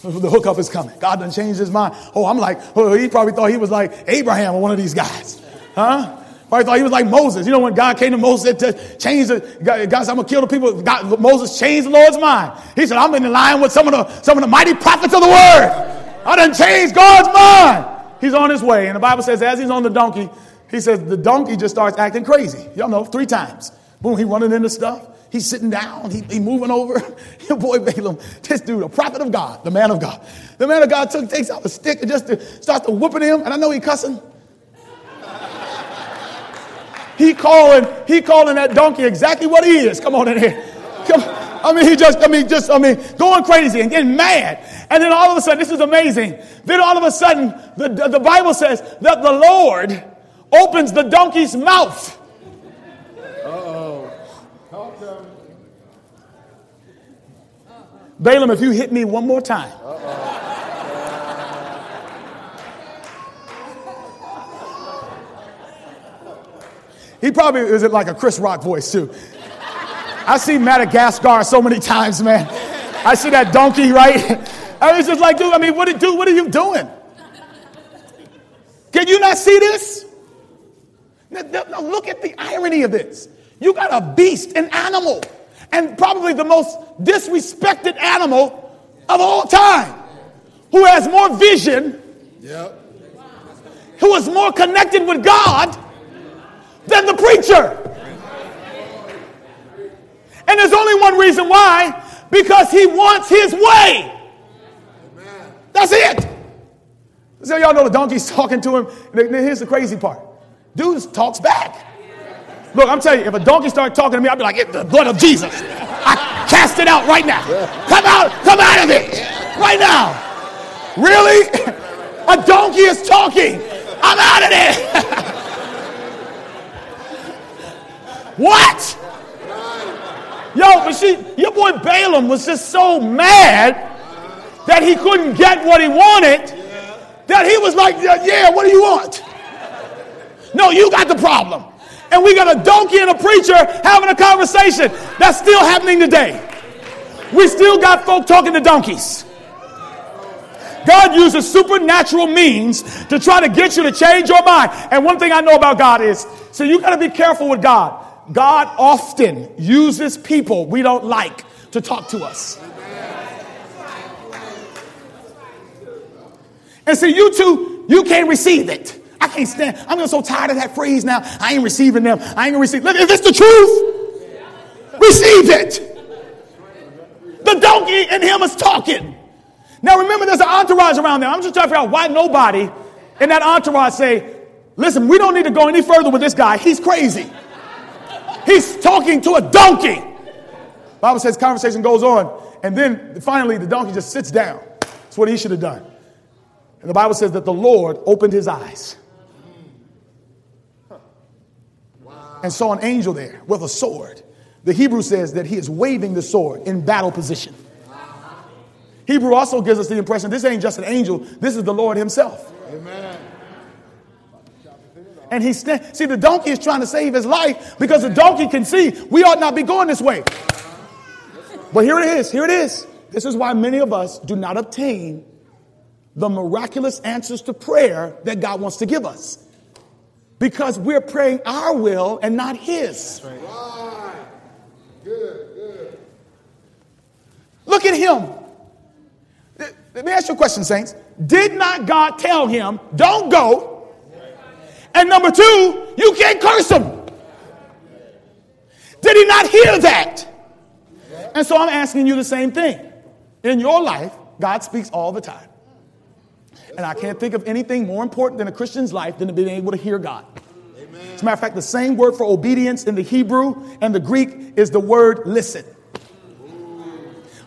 The hookup is coming. God done changed his mind. Oh, I'm like, oh, he probably thought he was like Abraham or one of these guys. Huh? Probably thought he was like Moses. You know, when God came to Moses to change the, God said, I'm going to kill the people. God, Moses changed the Lord's mind. He said, I'm in the line with some of the mighty prophets of the word. I done changed God's mind. He's on his way. And the Bible says, as he's on the donkey, he says, the donkey just starts acting crazy. Y'all know, 3 times. Boom, he running into stuff. He's sitting down. He moving over. Your boy Balaam, this dude, a prophet of God, the man of God. The man of God takes out a stick and just starts to whooping him. And I know he cussing. He calling that donkey exactly what he is. Come on in here. Come on. I mean, going crazy and getting mad. And then all of a sudden, this is amazing. Then all of a sudden, the Bible says that the Lord opens the donkey's mouth. Balaam, if you hit me one more time. He probably is it like a Chris Rock voice too. I see Madagascar so many times, man. I see that donkey, right? I was just like, dude, I mean, what are you doing? Can you not see this? Now look at the irony of this. You got a beast, an animal. And probably the most disrespected animal of all time, who has more vision, who is more connected with God than the preacher. And there's only one reason why, because he wants his way. That's it. So y'all know the donkey's talking to him. And here's the crazy part. Dude talks back. Look, I'm telling you, if a donkey started talking to me, I'd be like, it's the blood of Jesus. I cast it out right now. Come out of it right now. Really? A donkey is talking. I'm out of there. What? Yo, but your boy Balaam was just so mad that he couldn't get what he wanted that he was like, yeah, what do you want? No, you got the problem. And we got a donkey and a preacher having a conversation. That's still happening today. We still got folk talking to donkeys. God uses supernatural means to try to get you to change your mind. And one thing I know about God is, so you got to be careful with God. God often uses people we don't like to talk to us. And see, you two, you can't receive it. I can't stand. I'm so tired of that phrase now. I ain't receiving them. I ain't going to receive. Look, if it's the truth, receive it. The donkey and him is talking. Now, remember, there's an entourage around there. I'm just trying to figure out why nobody in that entourage say, listen, we don't need to go any further with this guy. He's crazy. He's talking to a donkey. The Bible says conversation goes on. And then finally, the donkey just sits down. That's what he should have done. And the Bible says that the Lord opened his eyes. And saw an angel there with a sword. The Hebrew says that he is waving the sword in battle position. Hebrew also gives us the impression this ain't just an angel. This is the Lord himself. Amen. And he see, the donkey is trying to save his life because the donkey can see we ought not be going this way. But here it is. Here it is. This is why many of us do not obtain the miraculous answers to prayer that God wants to give us, because we're praying our will and not his. Right. Good, good. Look at him. Let me ask you a question, saints. Did not God tell him, don't go? And number two, you can't curse him. Did he not hear that? And so I'm asking you the same thing. In your life, God speaks all the time. And I can't think of anything more important in a Christian's life than being able to hear God. Amen. As a matter of fact, the same word for obedience in the Hebrew and the Greek is the word listen.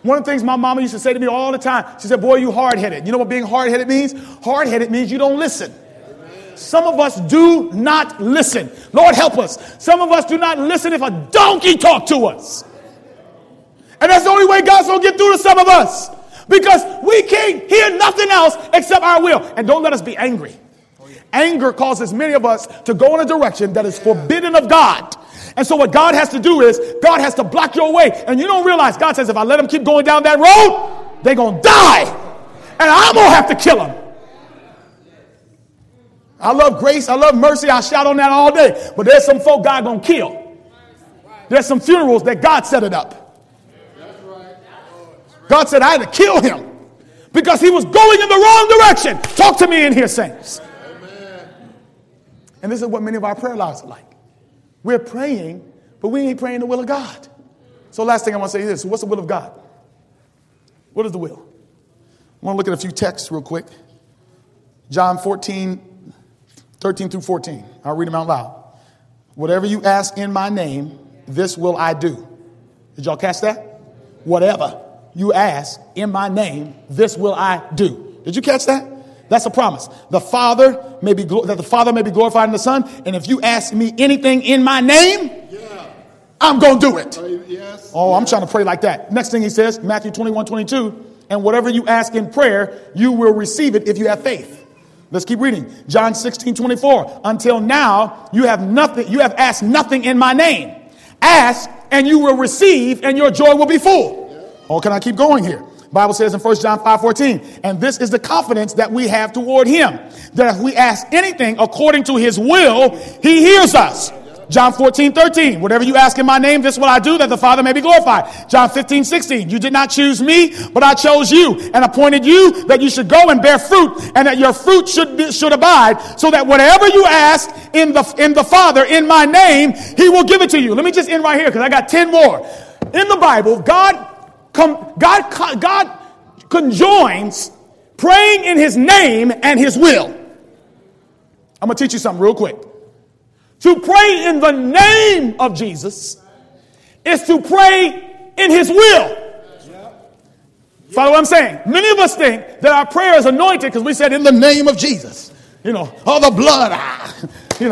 One of the things my mama used to say to me all the time, she said, boy, you hard-headed. You know what being hard-headed means? Hard-headed means you don't listen. Some of us do not listen. Lord, help us. Some of us do not listen if a donkey talked to us. And that's the only way God's going to get through to some of us, because we can't hear nothing else except our will. And don't let us be angry. Anger causes many of us to go in a direction that is forbidden of God. And so what God has to do is God has to block your way. And you don't realize God says, if I let them keep going down that road, they're going to die. And I'm going to have to kill them. I love grace. I love mercy. I shout on that all day. But there's some folk God going to kill. There's some funerals that God set it up. God said, I had to kill him because he was going in the wrong direction. Talk to me in here, saints. Amen. And this is what many of our prayer lives are like. We're praying, but we ain't praying the will of God. So last thing I want to say is this. What's the will of God? What is the will? I want to look at a few texts real quick. John 14, 13 through 14. I'll read them out loud. Whatever you ask in my name, this will I do. Did y'all catch that? Whatever you ask in my name, this will I do. Did you catch that? That's a promise. The Father may be glorified in the Son. And if you ask me anything in my name, I'm going to do it. Yes. Oh, I'm trying to pray like that. Next thing he says, Matthew 21, 22. And whatever you ask in prayer, you will receive it if you have faith. Let's keep reading. John 16, 24. Until now, you have asked nothing in my name. Ask and you will receive, and your joy will be full. Oh, can I keep going here? Bible says in 1 John 5:14, and this is the confidence that we have toward him, that if we ask anything according to his will, he hears us. John 14:13, whatever you ask in my name, this will I do, that the Father may be glorified. John 15:16, you did not choose me, but I chose you and appointed you that you should go and bear fruit, and that your fruit should abide, so that whatever you ask in the Father in my name, he will give it to you. Let me just end right here because I got 10 more. In the Bible, God conjoins praying in his name and his will. I'm going to teach you something real quick. To pray in the name of Jesus is to pray in his will. Follow what I'm saying? Many of us think that our prayer is anointed because we said in the name of Jesus. You know, all the blood. You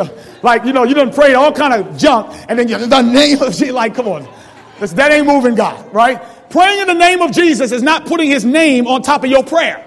done prayed all kind of junk. And then in the name of Jesus. Like, come on. That ain't moving God, right? Praying in the name of Jesus is not putting his name on top of your prayer.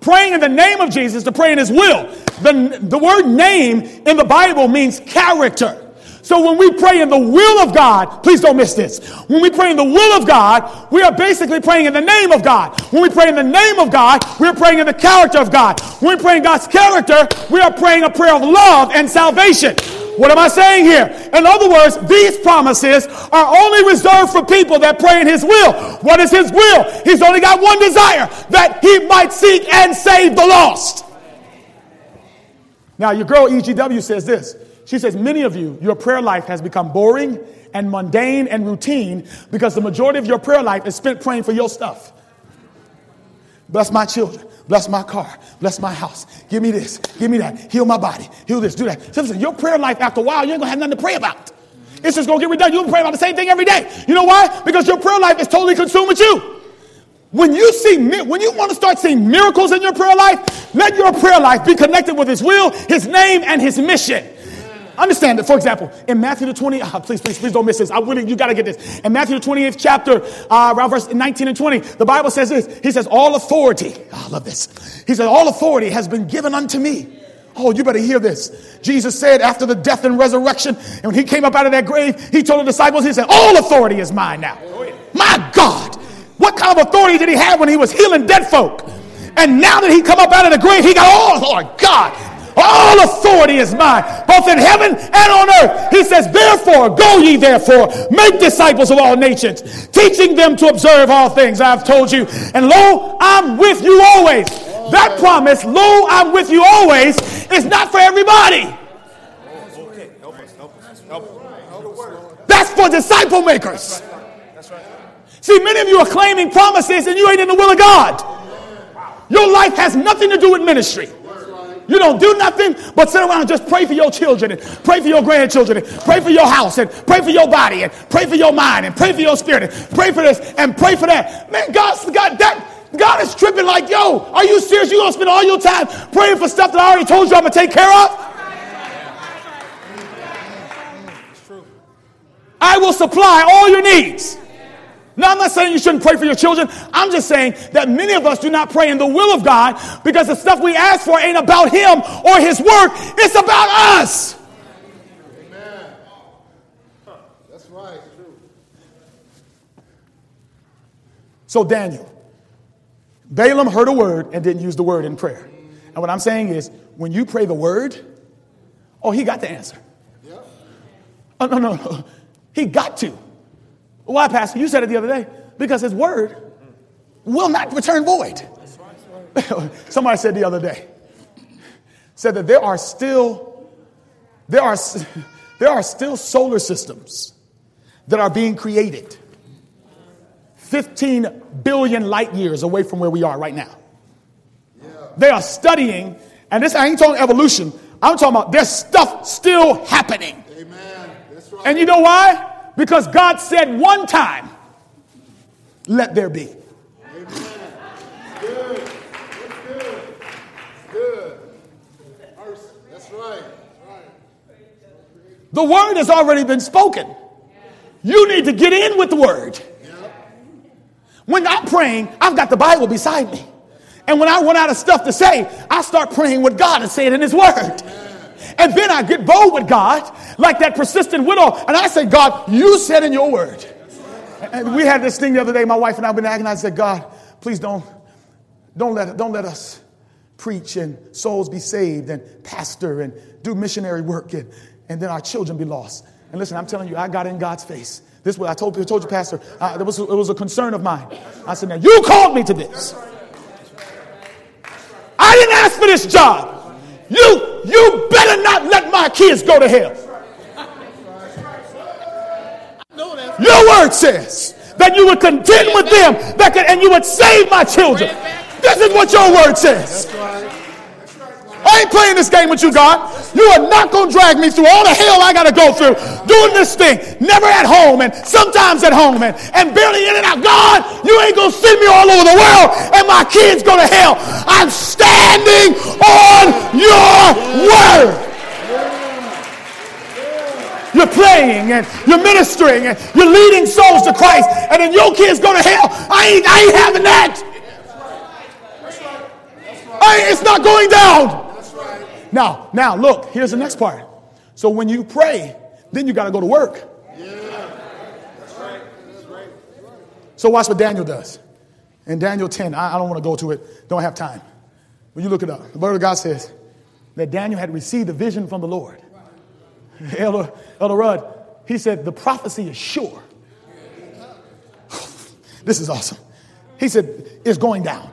Praying in the name of Jesus to pray in his will. The word name in the Bible means character. So when we pray in the will of God, please don't miss this. When we pray in the will of God, we are basically praying in the name of God. When we pray in the name of God, we're praying in the character of God. When we pray in God's character, we are praying a prayer of love and salvation. What am I saying here? In other words, these promises are only reserved for people that pray in his will. What is his will? He's only got one desire, that he might seek and save the lost. Now, your girl EGW says this. She says, many of you, your prayer life has become boring and mundane and routine because the majority of your prayer life is spent praying for your stuff. Bless my children. Bless my car. Bless my house. Give me this. Give me that. Heal my body. Heal this. Do that. So listen, your prayer life, after a while, you ain't going to have nothing to pray about. It's just going to get redundant. You're going to pray about the same thing every day. You know why? Because your prayer life is totally consumed with you. When you want to start seeing miracles in your prayer life, let your prayer life be connected with his will, his name, and his mission. Understand that, for example, in Matthew the 20th, please don't miss this. You got to get this. In Matthew the 28th chapter, around verse 19 and 20, the Bible says this. He says, all authority, I love this. He says, all authority has been given unto me. Oh, you better hear this. Jesus said after the death and resurrection, and when he came up out of that grave, he told the disciples, he said, all authority is mine now. Oh, yeah. My God, what kind of authority did he have when he was healing dead folk? And now that he come up out of the grave, he got all, oh, Lord God, all authority is mine, both in heaven and on earth. He says, therefore, go ye therefore, make disciples of all nations, teaching them to observe all things I've told you. And lo, I'm with you always. That promise, lo, I'm with you always, is not for everybody. That's for disciple makers. See, many of you are claiming promises and you ain't in the will of God. Your life has nothing to do with ministry. You don't do nothing but sit around and just pray for your children and pray for your grandchildren and pray for your house and pray for your body and pray for your mind and pray for your spirit and pray for this and pray for that. Man, God is tripping like, yo, are you serious? You're going to spend all your time praying for stuff that I already told you I'm going to take care of? I will supply all your needs. Now, I'm not saying you shouldn't pray for your children. I'm just saying that many of us do not pray in the will of God because the stuff we ask for ain't about him or his word. It's about us. Amen. That's right. So Daniel, Balaam heard a word and didn't use the word in prayer. And what I'm saying is when you pray the word, oh, he got the answer. Yep. Oh, no. He got to. Why, Pastor? You said it the other day. Because his word will not return void. Somebody said the other day, said that there are still solar systems that are being created 15 billion light years away from where we are right now. Yeah. They are studying, and this I ain't talking evolution. I'm talking about there's stuff still happening. Amen. That's right. And you know why? Because God said one time, let there be. Amen. Good. That's good. That's good. That's right. The word has already been spoken. You need to get in with the word. When I'm praying, I've got the Bible beside me. And when I run out of stuff to say, I start praying with God and saying in his word. And then I get bold with God, like that persistent widow. And I say, God, you said in your word. And we had this thing the other day, my wife and I have been agonized. I said, God, please don't let us preach and souls be saved and pastor and do missionary work and then our children be lost. And listen, I'm telling you, I got in God's face. This is what I told you, Pastor, it was a concern of mine. I said, now you called me to this. I didn't ask for this job. You better not let my kids go to hell. Your word says that you would contend with them and you would save my children. This is what your word says. I ain't playing this game with you, God. You are not going to drag me through all the hell I got to go through doing this thing, never at home and sometimes at home and barely in and out. God, you ain't going to send me all over the world and my kids go to hell. I'm standing on your word. You're playing and you're ministering and you're leading souls to Christ and then your kids go to hell. I ain't having that. It's not going down. Now, look, here's the next part. So when you pray, then you got to go to work. Yeah. That's right. So watch what Daniel does. In Daniel 10, I don't want to go to it. Don't have time. But you look it up. The word of God says that Daniel had received a vision from the Lord. Elder Rudd, he said, the prophecy is sure. This is awesome. He said, it's going down.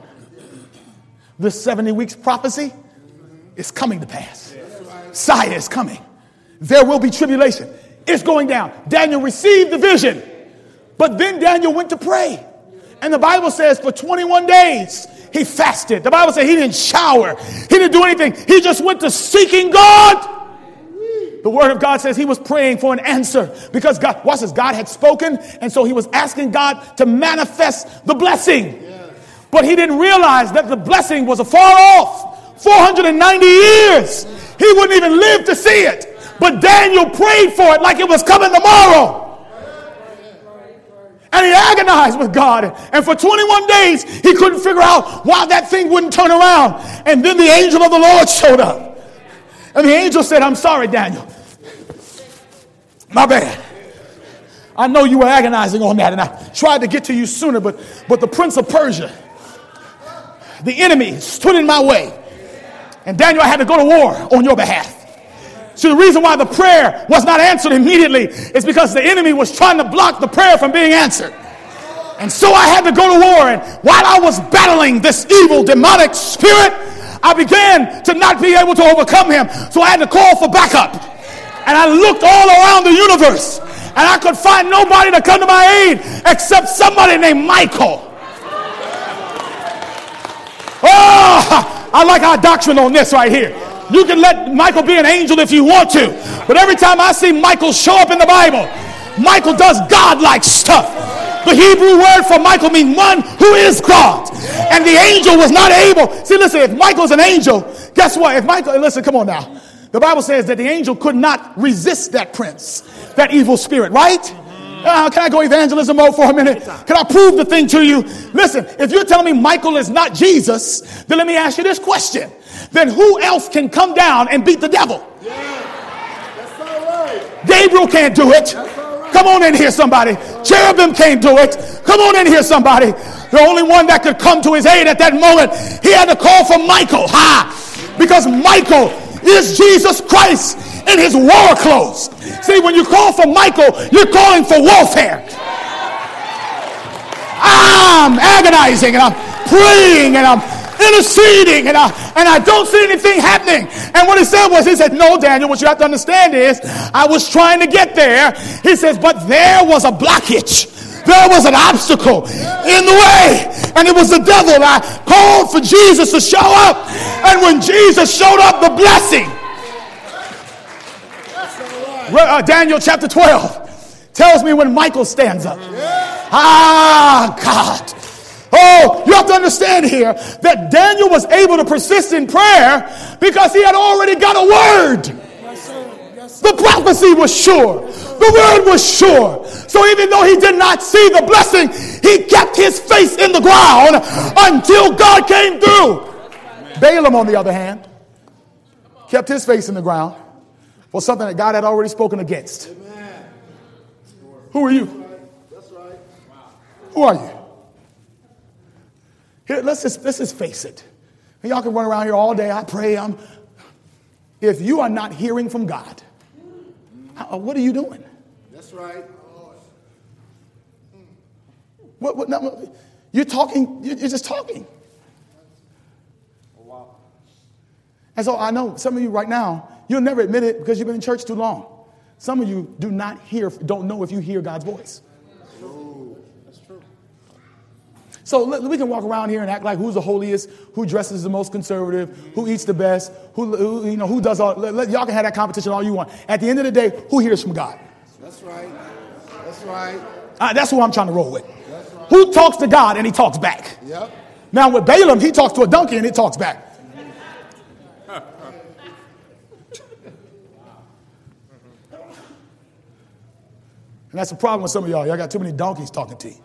This 70 weeks prophecy is coming to pass. Messiah is coming. There will be tribulation. It's going down. Daniel received the vision. But then Daniel went to pray. And the Bible says for 21 days he fasted. The Bible says he didn't shower. He didn't do anything. He just went to seeking God. The word of God says he was praying for an answer because God, watch this, God had spoken. And so he was asking God to manifest the blessing. But he didn't realize that the blessing was afar off. 490 years. He wouldn't even live to see it. But Daniel prayed for it like it was coming tomorrow. And he agonized with God. And for 21 days, he couldn't figure out why that thing wouldn't turn around. And then the angel of the Lord showed up. And the angel said, I'm sorry, Daniel. My bad. I know you were agonizing on that, and I tried to get to you sooner, but the prince of Persia, the enemy, stood in my way. And Daniel, I had to go to war on your behalf. So the reason why the prayer was not answered immediately is because the enemy was trying to block the prayer from being answered. And so I had to go to war. And while I was battling this evil demonic spirit, I began to not be able to overcome him. So I had to call for backup. And I looked all around the universe, and I could find nobody to come to my aid except somebody named Michael. Oh, I like our doctrine on this right here. You can let Michael be an angel if you want to, but every time I see Michael show up in the Bible, Michael does God-like stuff. The Hebrew word for Michael means one who is God. And the angel was not able. See, listen, if Michael's an angel, guess what? If Michael, listen, come on now. The Bible says that the angel could not resist that prince, that evil spirit, right? Can I go evangelism mode for a minute? Can I prove the thing to you? Listen, if you're telling me Michael is not Jesus, then let me ask you this question. Then who else can come down and beat the devil? Yeah. That's all right. Gabriel can't do it. That's all right. Come on in here, somebody. Cherubim can't do it. Come on in here, somebody. The only one that could come to his aid at that moment, he had to call for Michael. Because Michael is Jesus Christ in his war clothes. See, when you call for Michael, you're calling for warfare. I'm agonizing, and I'm praying, and I'm interceding, and I don't see anything happening. And what he said was, he said, no, Daniel, what you have to understand is I was trying to get there. He says, but there was a blockage. There was an obstacle in the way, and it was the devil. And I called for Jesus to show up, and when Jesus showed up, the blessing. Daniel chapter 12 tells me when Michael stands up. God. Oh, you have to understand here that Daniel was able to persist in prayer because he had already got a word. The prophecy was sure. The word was sure. So even though he did not see the blessing, he kept his face in the ground until God came through. Balaam, on the other hand, kept his face in the ground for something that God had already spoken against. Who are you? Who are you? Here, let's just face it. And y'all can run around here all day. I pray. If you are not hearing from God, what are you doing? That's right. What, you're talking. You're just talking. Wow. And so I know some of you right now, you'll never admit it because you've been in church too long. Some of you don't know if you hear God's voice. So we can walk around here and act like who's the holiest, who dresses the most conservative, who eats the best, who does all. Y'all can have that competition all you want. At the end of the day, who hears from God? That's right. That's right. That's who I'm trying to roll with. That's right. Who talks to God and he talks back? Yep. Now with Balaam, he talks to a donkey and it talks back. And that's the problem with some of y'all. Y'all got too many donkeys talking to you.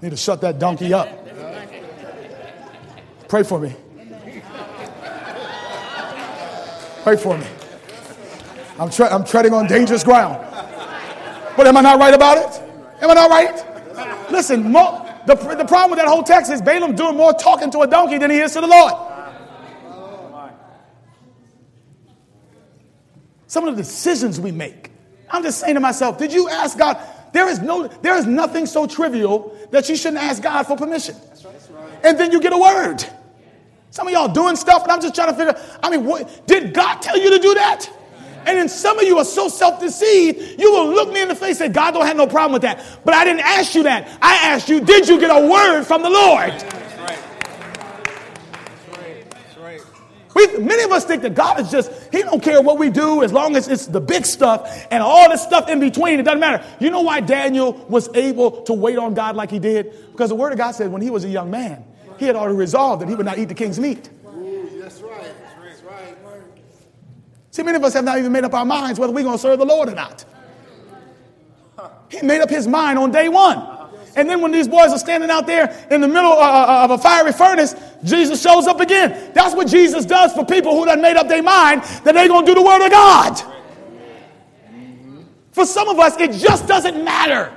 Need to shut that donkey up. Pray for me. Pray for me. I'm treading on dangerous ground. But am I not right about it? Am I not right? Listen, the problem with that whole text is Balaam doing more talking to a donkey than he is to the Lord. Some of the decisions we make. I'm just saying to myself, did you ask God? There is nothing so trivial that you shouldn't ask God for permission. That's right. And then you get a word. Some of y'all doing stuff, and I'm just trying to figure. What did God tell you to do that? And then some of you are so self-deceived, you will look me in the face and say, God don't have no problem with that. But I didn't ask you that. I asked you, did you get a word from the Lord? That's right. That's right. Many of us think that God is he don't care what we do as long as it's the big stuff and all this stuff in between. It doesn't matter. You know why Daniel was able to wait on God like he did? Because the word of God said when he was a young man, he had already resolved that he would not eat the king's meat. Ooh, that's right. That's right. See, many of us have not even made up our minds whether we're going to serve the Lord or not. He made up his mind on day one. And then when these boys are standing out there in the middle of a fiery furnace, Jesus shows up again. That's what Jesus does for people who done made up their mind that they're going to do the word of God. For some of us, it just doesn't matter.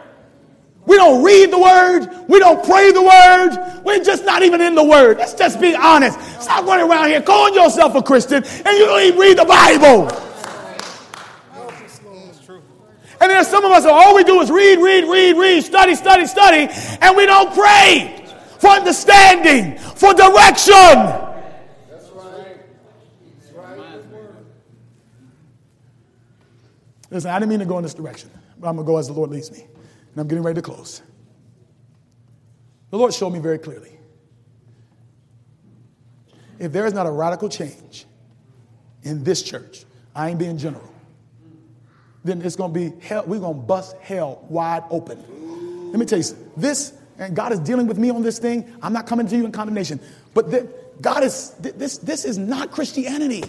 We don't read the word. We don't pray the word. We're just not even in the word. Let's just be honest. Stop running around here calling yourself a Christian and you don't even read the Bible. And there's some of us, all we do is read, study, and we don't pray for understanding, for direction. That's right. That's right. Listen, I didn't mean to go in this direction, but I'm going to go as the Lord leads me. And I'm getting ready to close. The Lord showed me very clearly. If there is not a radical change in this church, I ain't being general, then it's going to be hell. We're going to bust hell wide open. Let me tell you this, and God is dealing with me on this thing. I'm not coming to you in condemnation, but this is not Christianity.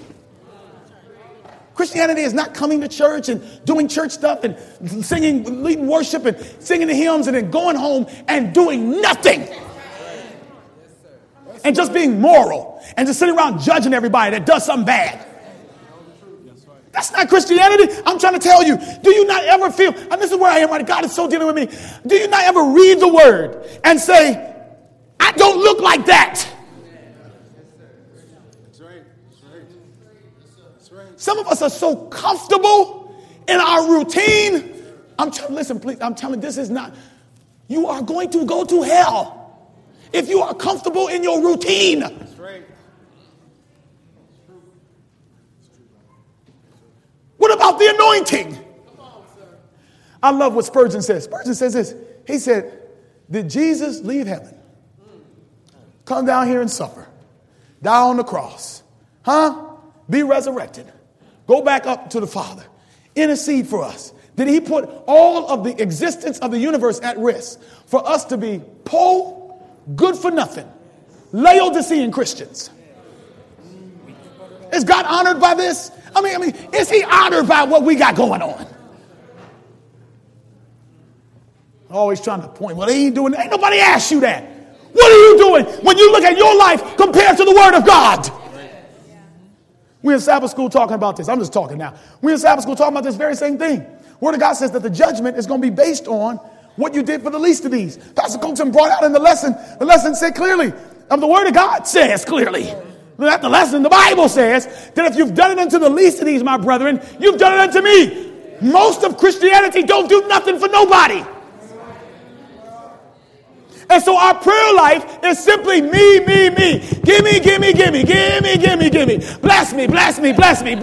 Christianity is not coming to church and doing church stuff and singing, leading worship and singing the hymns and then going home and doing nothing. And just being moral and just sitting around judging everybody that does something bad. That's not Christianity. I'm trying to tell you, do you not ever feel, and this is where I am right now, God is so dealing with me. Do you not ever read the word and say, I don't look like that? Some of us are so comfortable in our routine. Listen, please, I'm telling you, this is not, you are going to go to hell if you are comfortable in your routine. That's right. What about the anointing? Come on, sir. I love what Spurgeon says. Spurgeon says this. He said, did Jesus leave heaven, come down here and suffer, die on the cross, be resurrected, go back up to the Father, intercede for us? Did he put all of the existence of the universe at risk for us to be poor, good for nothing, Laodicean Christians? Is God honored by this? I mean, is he honored by what we got going on? Always trying to point, well, they ain't doing that. Ain't nobody asked you that. What are you doing when you look at your life compared to the word of God? We're in Sabbath school talking about this. I'm just talking now. We're in Sabbath school talking about this very same thing. Word of God says that the judgment is going to be based on what you did for the least of these. Pastor Coxon brought out in the lesson. The lesson said clearly, the word of God says clearly, not the lesson. The Bible says that if you've done it unto the least of these, my brethren, you've done it unto me. Most of Christianity don't do nothing for nobody. And so our prayer life is simply me. Give me. Bless me.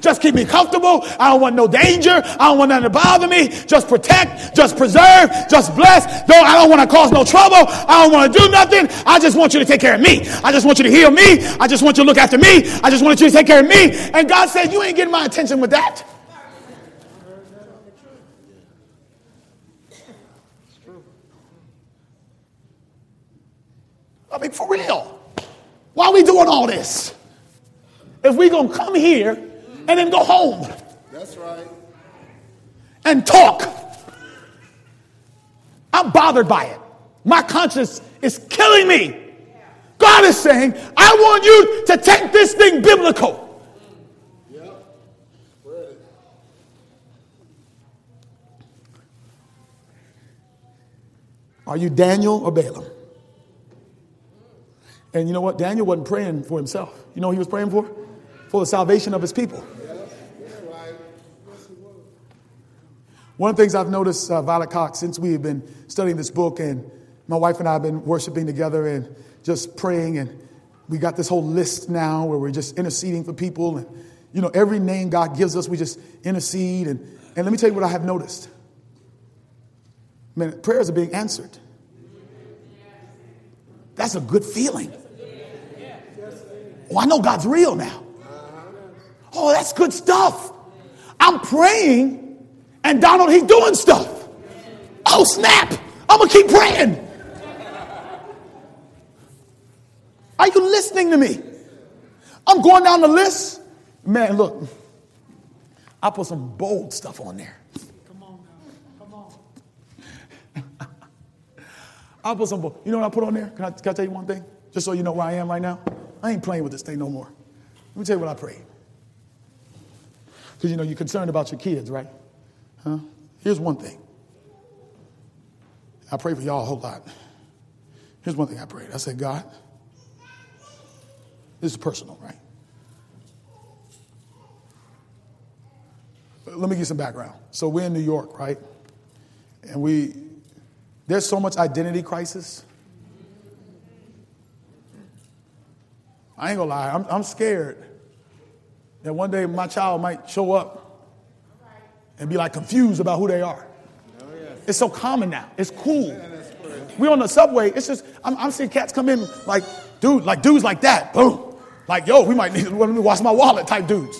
Just keep me comfortable. I don't want no danger. I don't want nothing to bother me. Just protect, just preserve, just bless. Though I don't want to cause no trouble. I don't want to do nothing. I just want you to take care of me. I just want you to heal me. I just want you to look after me. I just want you to take care of me. And God said, you ain't getting my attention with that. I mean, for real, why are we doing all this if we're going to come here and then go home? That's right. And talk. I'm bothered by it. My conscience is killing me. God is saying, I want you to take this thing biblical. Yep. Ready. Are you Daniel or Balaam? And you know what? Daniel wasn't praying for himself. You know what he was praying for? For the salvation of his people. One of the things I've noticed, Violet Cox, since we've been studying this book, and my wife and I have been worshiping together and just praying, and we got this whole list now where we're just interceding for people. And, you know, every name God gives us, we just intercede. And let me tell you what I have noticed. Man, prayers are being answered. That's a good feeling. Oh, I know God's real now. Oh, that's good stuff. I'm praying, and Donald, he's doing stuff. Oh, snap. I'm going to keep praying. Are you listening to me? I'm going down the list. Man, look, I put some bold stuff on there. Come on now. Come on. I'll put some, you know what I put on there? Can I tell you one thing? Just so you know where I am right now. I ain't playing with this thing no more. Let me tell you what I prayed. Because, you know, you're concerned about your kids, right? Huh? Here's one thing. I pray for y'all a whole lot. Here's one thing I prayed. I said, God, this is personal, right? Let me give you some background. So we're in New York, right? And there's so much identity crisis. I ain't gonna lie. I'm scared that one day my child might show up and be like confused about who they are. It's so common now. It's cool. We're on the subway. It's just, I'm seeing cats come in like, dudes like that. Boom. Like, yo, we might need to watch my wallet type dudes.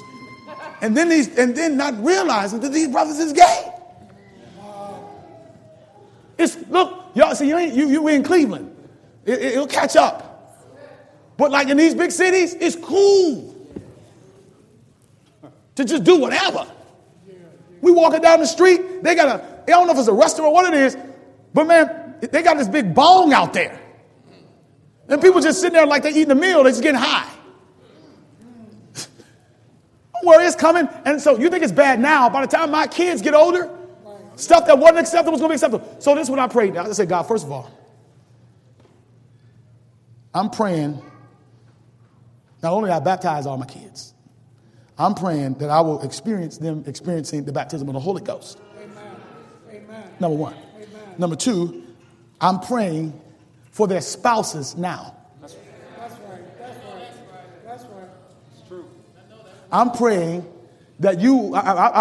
And then not realizing that these brothers is gay. Look, y'all see, you in Cleveland. It'll catch up. But like in these big cities, it's cool to just do whatever. We walking down the street. They got a, I don't know if it's a restaurant or what it is, but man, they got this big bong out there. And people just sitting there like they're eating a meal. They're just getting high. Don't worry, it's coming. And so you think it's bad now. By the time my kids get older, stuff that wasn't acceptable is going to be acceptable. So this is what I prayed. I said, God, first of all, I'm praying not only I baptize all my kids, I'm praying that I will experience them experiencing the baptism of the Holy Ghost. Amen. Amen. Number one. Amen. Number two, I'm praying for their spouses now. That's right. That's right. That's right. That's right. It's true. I'm praying that I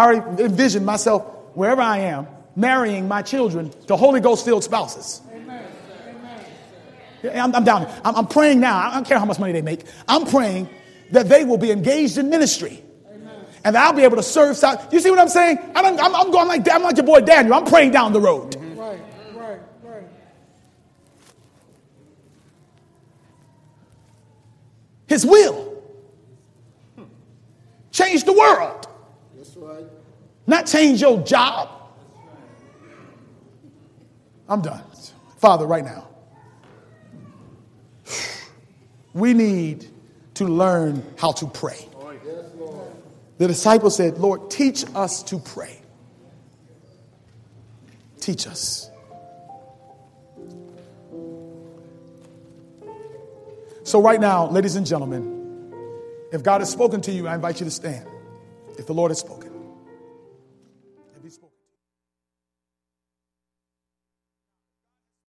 already envision myself wherever I am marrying my children to Holy Ghost filled spouses. I'm down here. I'm praying now. I don't care how much money they make. I'm praying that they will be engaged in ministry. Amen. And that I'll be able to serve. You see what I'm saying? I'm going like I'm like your boy Daniel. I'm praying down the road. Mm-hmm. Right, right, right. His will change the world. That's right. Not change your job. That's right. I'm done. Father, right now. We need to learn how to pray. The disciples said, Lord, teach us to pray. Teach us. So right now, ladies and gentlemen, if God has spoken to you, I invite you to stand. If the Lord has spoken.